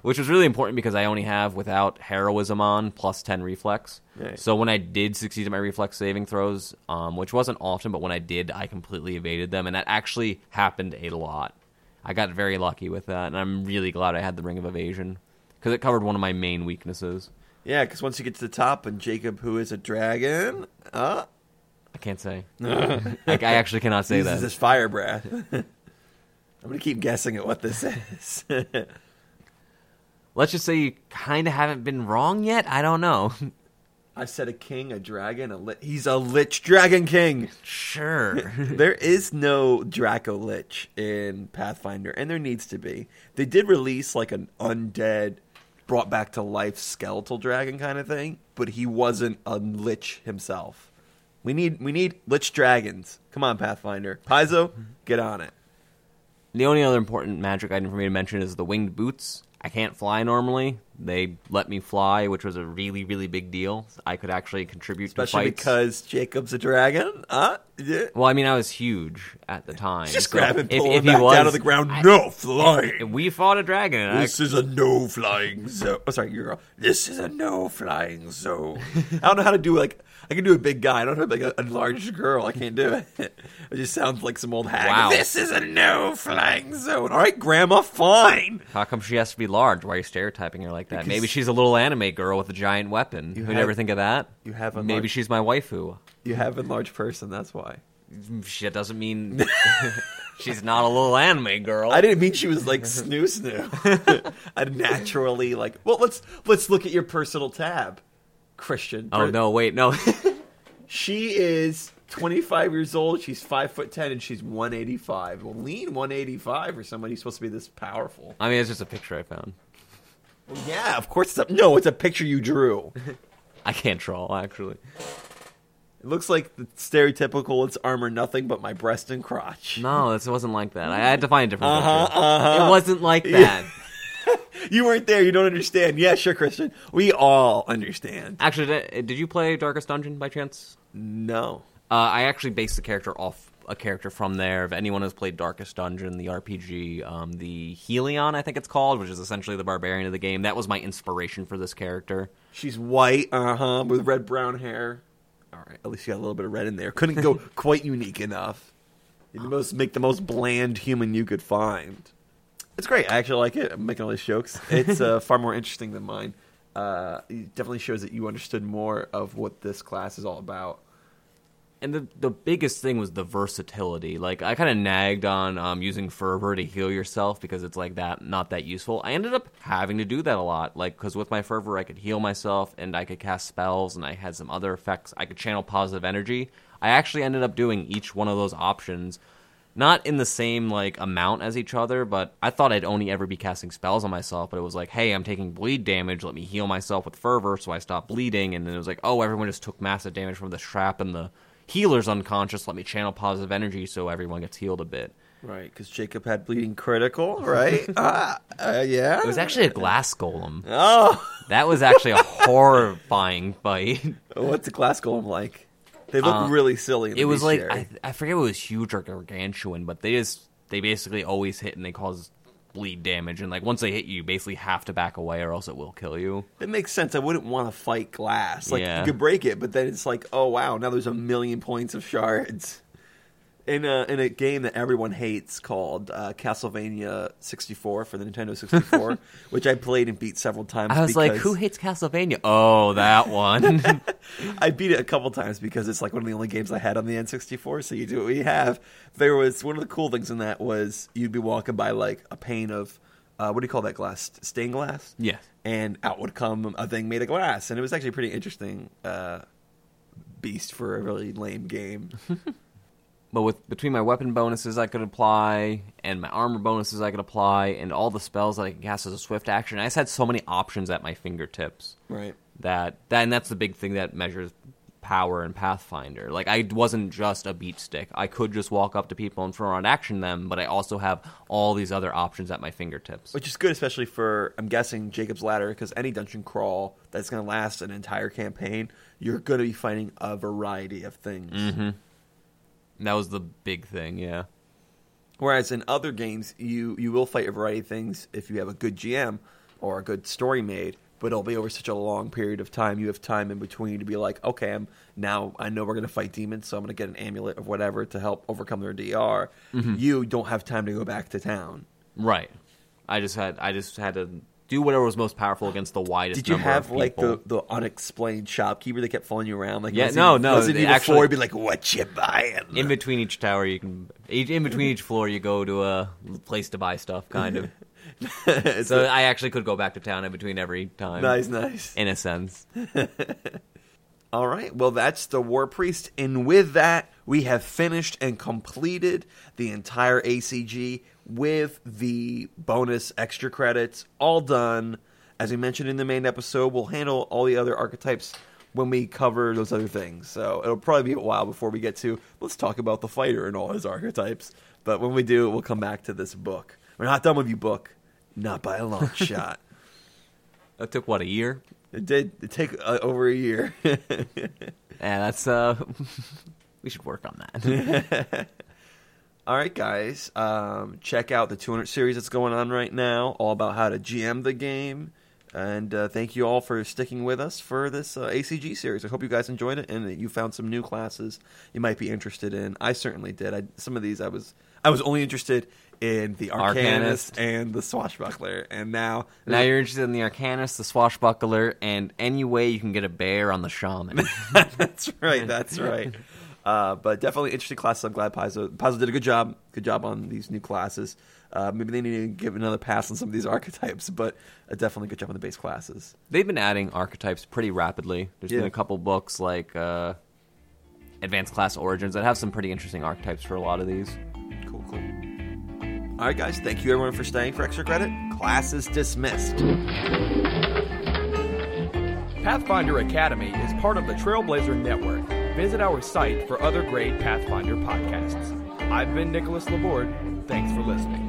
Which was really important because I only have, without heroism on, plus ten reflex. Right. So when I did succeed at my reflex saving throws, um, which wasn't often, but when I did, I completely evaded them. And that actually happened a lot. I got very lucky with that, and I'm really glad I had the Ring of Evasion because it covered one of my main weaknesses. Yeah, because once you get to the top, and Jacob, who is a dragon... Uh, I can't say. I, I actually cannot say this that. This is this fire breath. I'm going to keep guessing at what this is. Let's just say you kind of haven't been wrong yet. I don't know. I said a king, a dragon, a lich. He's a lich dragon king. Sure. There is no Draco Lich in Pathfinder, and there needs to be. They did release like an undead, brought back to life skeletal dragon kind of thing, but he wasn't a lich himself. We need we need lich dragons. Come on, Pathfinder. Paizo, get on it. The only other important magic item for me to mention is the winged boots. I can't fly normally, They let me fly, which was a really, really big deal. I could actually contribute Especially to fights. Especially because Jacob's a dragon? Huh? Yeah. Well, I mean, I was huge at the time. Just so grab and pull if, him if back was, down to the ground. I, no flying! We fought a dragon. This I, is a no-flying zone. Oh, sorry, you're wrong. This is a no-flying zone. I don't know how to do, like, I can do a big guy. I don't know how to do, like, a, a large girl. I can't do it. It just sounds like some old hag. Wow. This is a no-flying zone. All right, Grandma, fine. How come she has to be large? Why are you stereotyping her like that? Because maybe she's a little anime girl with a giant weapon. You would never think of that. You have maybe large, she's my waifu. You have a large person, that's why. Shit doesn't mean she's not a little anime girl. I didn't mean she was like snoo snoo. I naturally like. Well, let's let's look at your personal tab, Christian. Oh no, wait, no. She is twenty-five years old. She's five foot ten, and she's one eighty-five. Well, lean one eighty-five for somebody who's supposed to be this powerful. I mean, it's just a picture I found. Well, yeah, of course. It's a, no, it's a picture you drew. I can't draw, actually. It looks like the stereotypical, it's armor nothing but my breast and crotch. No, it wasn't like that. I had to find a different uh-huh, picture. Uh-huh. It wasn't like that. You weren't there. You don't understand. Yeah, sure, Christian. We all understand. Actually, did you play Darkest Dungeon by chance? No. Uh, I actually based the character off a character from there. If anyone has played Darkest Dungeon, the R P G, um, the Helion, I think it's called, which is essentially the barbarian of the game. That was my inspiration for this character. She's white, uh-huh, with red brown hair. All right, at least you got a little bit of red in there. Couldn't go quite unique enough. It most make the most bland human you could find. It's great. I actually like it. I'm making all these jokes. It's uh, far more interesting than mine. Uh, it definitely shows that you understood more of what this class is all about. And the the biggest thing was the versatility. Like, I kind of nagged on um, using fervor to heal yourself because it's like that not that useful. I ended up having to do that a lot, like, because with my fervor, I could heal myself and I could cast spells and I had some other effects. I could channel positive energy. I actually ended up doing each one of those options, not in the same like amount as each other, but I thought I'd only ever be casting spells on myself. But it was like, hey, I'm taking bleed damage. Let me heal myself with fervor so I stop bleeding. And then it was like, oh, everyone just took massive damage from the trap and the healer's unconscious, let me channel positive energy so everyone gets healed a bit. Right, because Jacob had bleeding critical, right? uh, uh, yeah. It was actually a glass golem. Oh! That was actually a horrifying fight. What's a glass golem like? They look um, really silly. It was like, I, I forget if it was huge or gargantuan, but they just, they basically always hit and they cause bleed damage. And like once they hit you, you basically have to back away or else it will kill you. It makes sense. I wouldn't want to fight glass. Like, yeah. You could break it, but then it's like, oh wow, now there's a million points of shards. In a, in a game that everyone hates called uh, Castlevania sixty-four for the Nintendo sixty-four, which I played and beat several times. I was because... like, who hates Castlevania? Oh, that one. I beat it a couple times because it's like one of the only games I had on the N sixty-four, so you do what you have. There was one of the cool things in that was you'd be walking by like a pane of, uh, what do you call that glass? Stained glass? Yes. And out would come a thing made of glass. And it was actually a pretty interesting uh, beast for a really lame game. But with between my weapon bonuses I could apply and my armor bonuses I could apply and all the spells that I can cast as a swift action, I just had so many options at my fingertips. Right. That, that and that's the big thing that measures power in Pathfinder. Like, I wasn't just a beat stick. I could just walk up to people and throw on action them, but I also have all these other options at my fingertips. Which is good, especially for, I'm guessing, Jacob's Ladder, because any dungeon crawl that's going to last an entire campaign, you're going to be finding a variety of things. Mm-hmm. That was the big thing, yeah. Whereas in other games, you, you will fight a variety of things if you have a good G M or a good story made, but it'll be over such a long period of time. You have time in between to be like, okay, I'm now I know we're going to fight demons, so I'm going to get an amulet of whatever to help overcome their D R. Mm-hmm. You don't have time to go back to town. Right. I just had I just had to do whatever was most powerful against the widest Did you number have, of people. Like, the, the unexplained shopkeeper that kept following you around? Like, yeah, no, no. It before, actually, it'd be like, what you buying? In between each tower, you can... In between each floor, you go to a place to buy stuff, kind of. So a, I actually could go back to town in between every time. Nice, nice. In a sense. All right. Well, that's the War Priest. And with that, we have finished and completed the entire A C G with the bonus extra credits, all done. As we mentioned in the main episode, we'll handle all the other archetypes when we cover those other things. So it'll probably be a while before we get to, let's talk about the fighter and all his archetypes. But when we do, we'll come back to this book. We're not done with you, book. Not by a long shot. That took, what, a year? It did. It took uh, over a year. Yeah, that's, uh, we should work on that. All right, guys. Um, check out the two hundred series that's going on right now, all about how to G M the game. And uh, thank you all for sticking with us for this uh, A C G series. I hope you guys enjoyed it and that you found some new classes you might be interested in. I certainly did. I, some of these I was I was only interested in the Arcanist, Arcanist. and the Swashbuckler. And now... Now you're interested in the Arcanist, the Swashbuckler, and any way you can get a bear on the Shaman. That's right. That's right. Uh, but definitely interesting classes. I'm glad Paizo, Paizo did a good job. Good job on these new classes. Uh, maybe they need to give another pass on some of these archetypes, but uh, definitely good job on the base classes. They've been adding archetypes pretty rapidly. There's yeah. been a couple books like uh, Advanced Class Origins that have some pretty interesting archetypes for a lot of these. Cool, cool. All right, guys. Thank you, everyone, for staying for Extra Credit. Class is dismissed. Pathfinder Academy is part of the Trailblazer Network. Visit our site for other great Pathfinder podcasts. I've been Nicholas Laborde. Thanks for listening.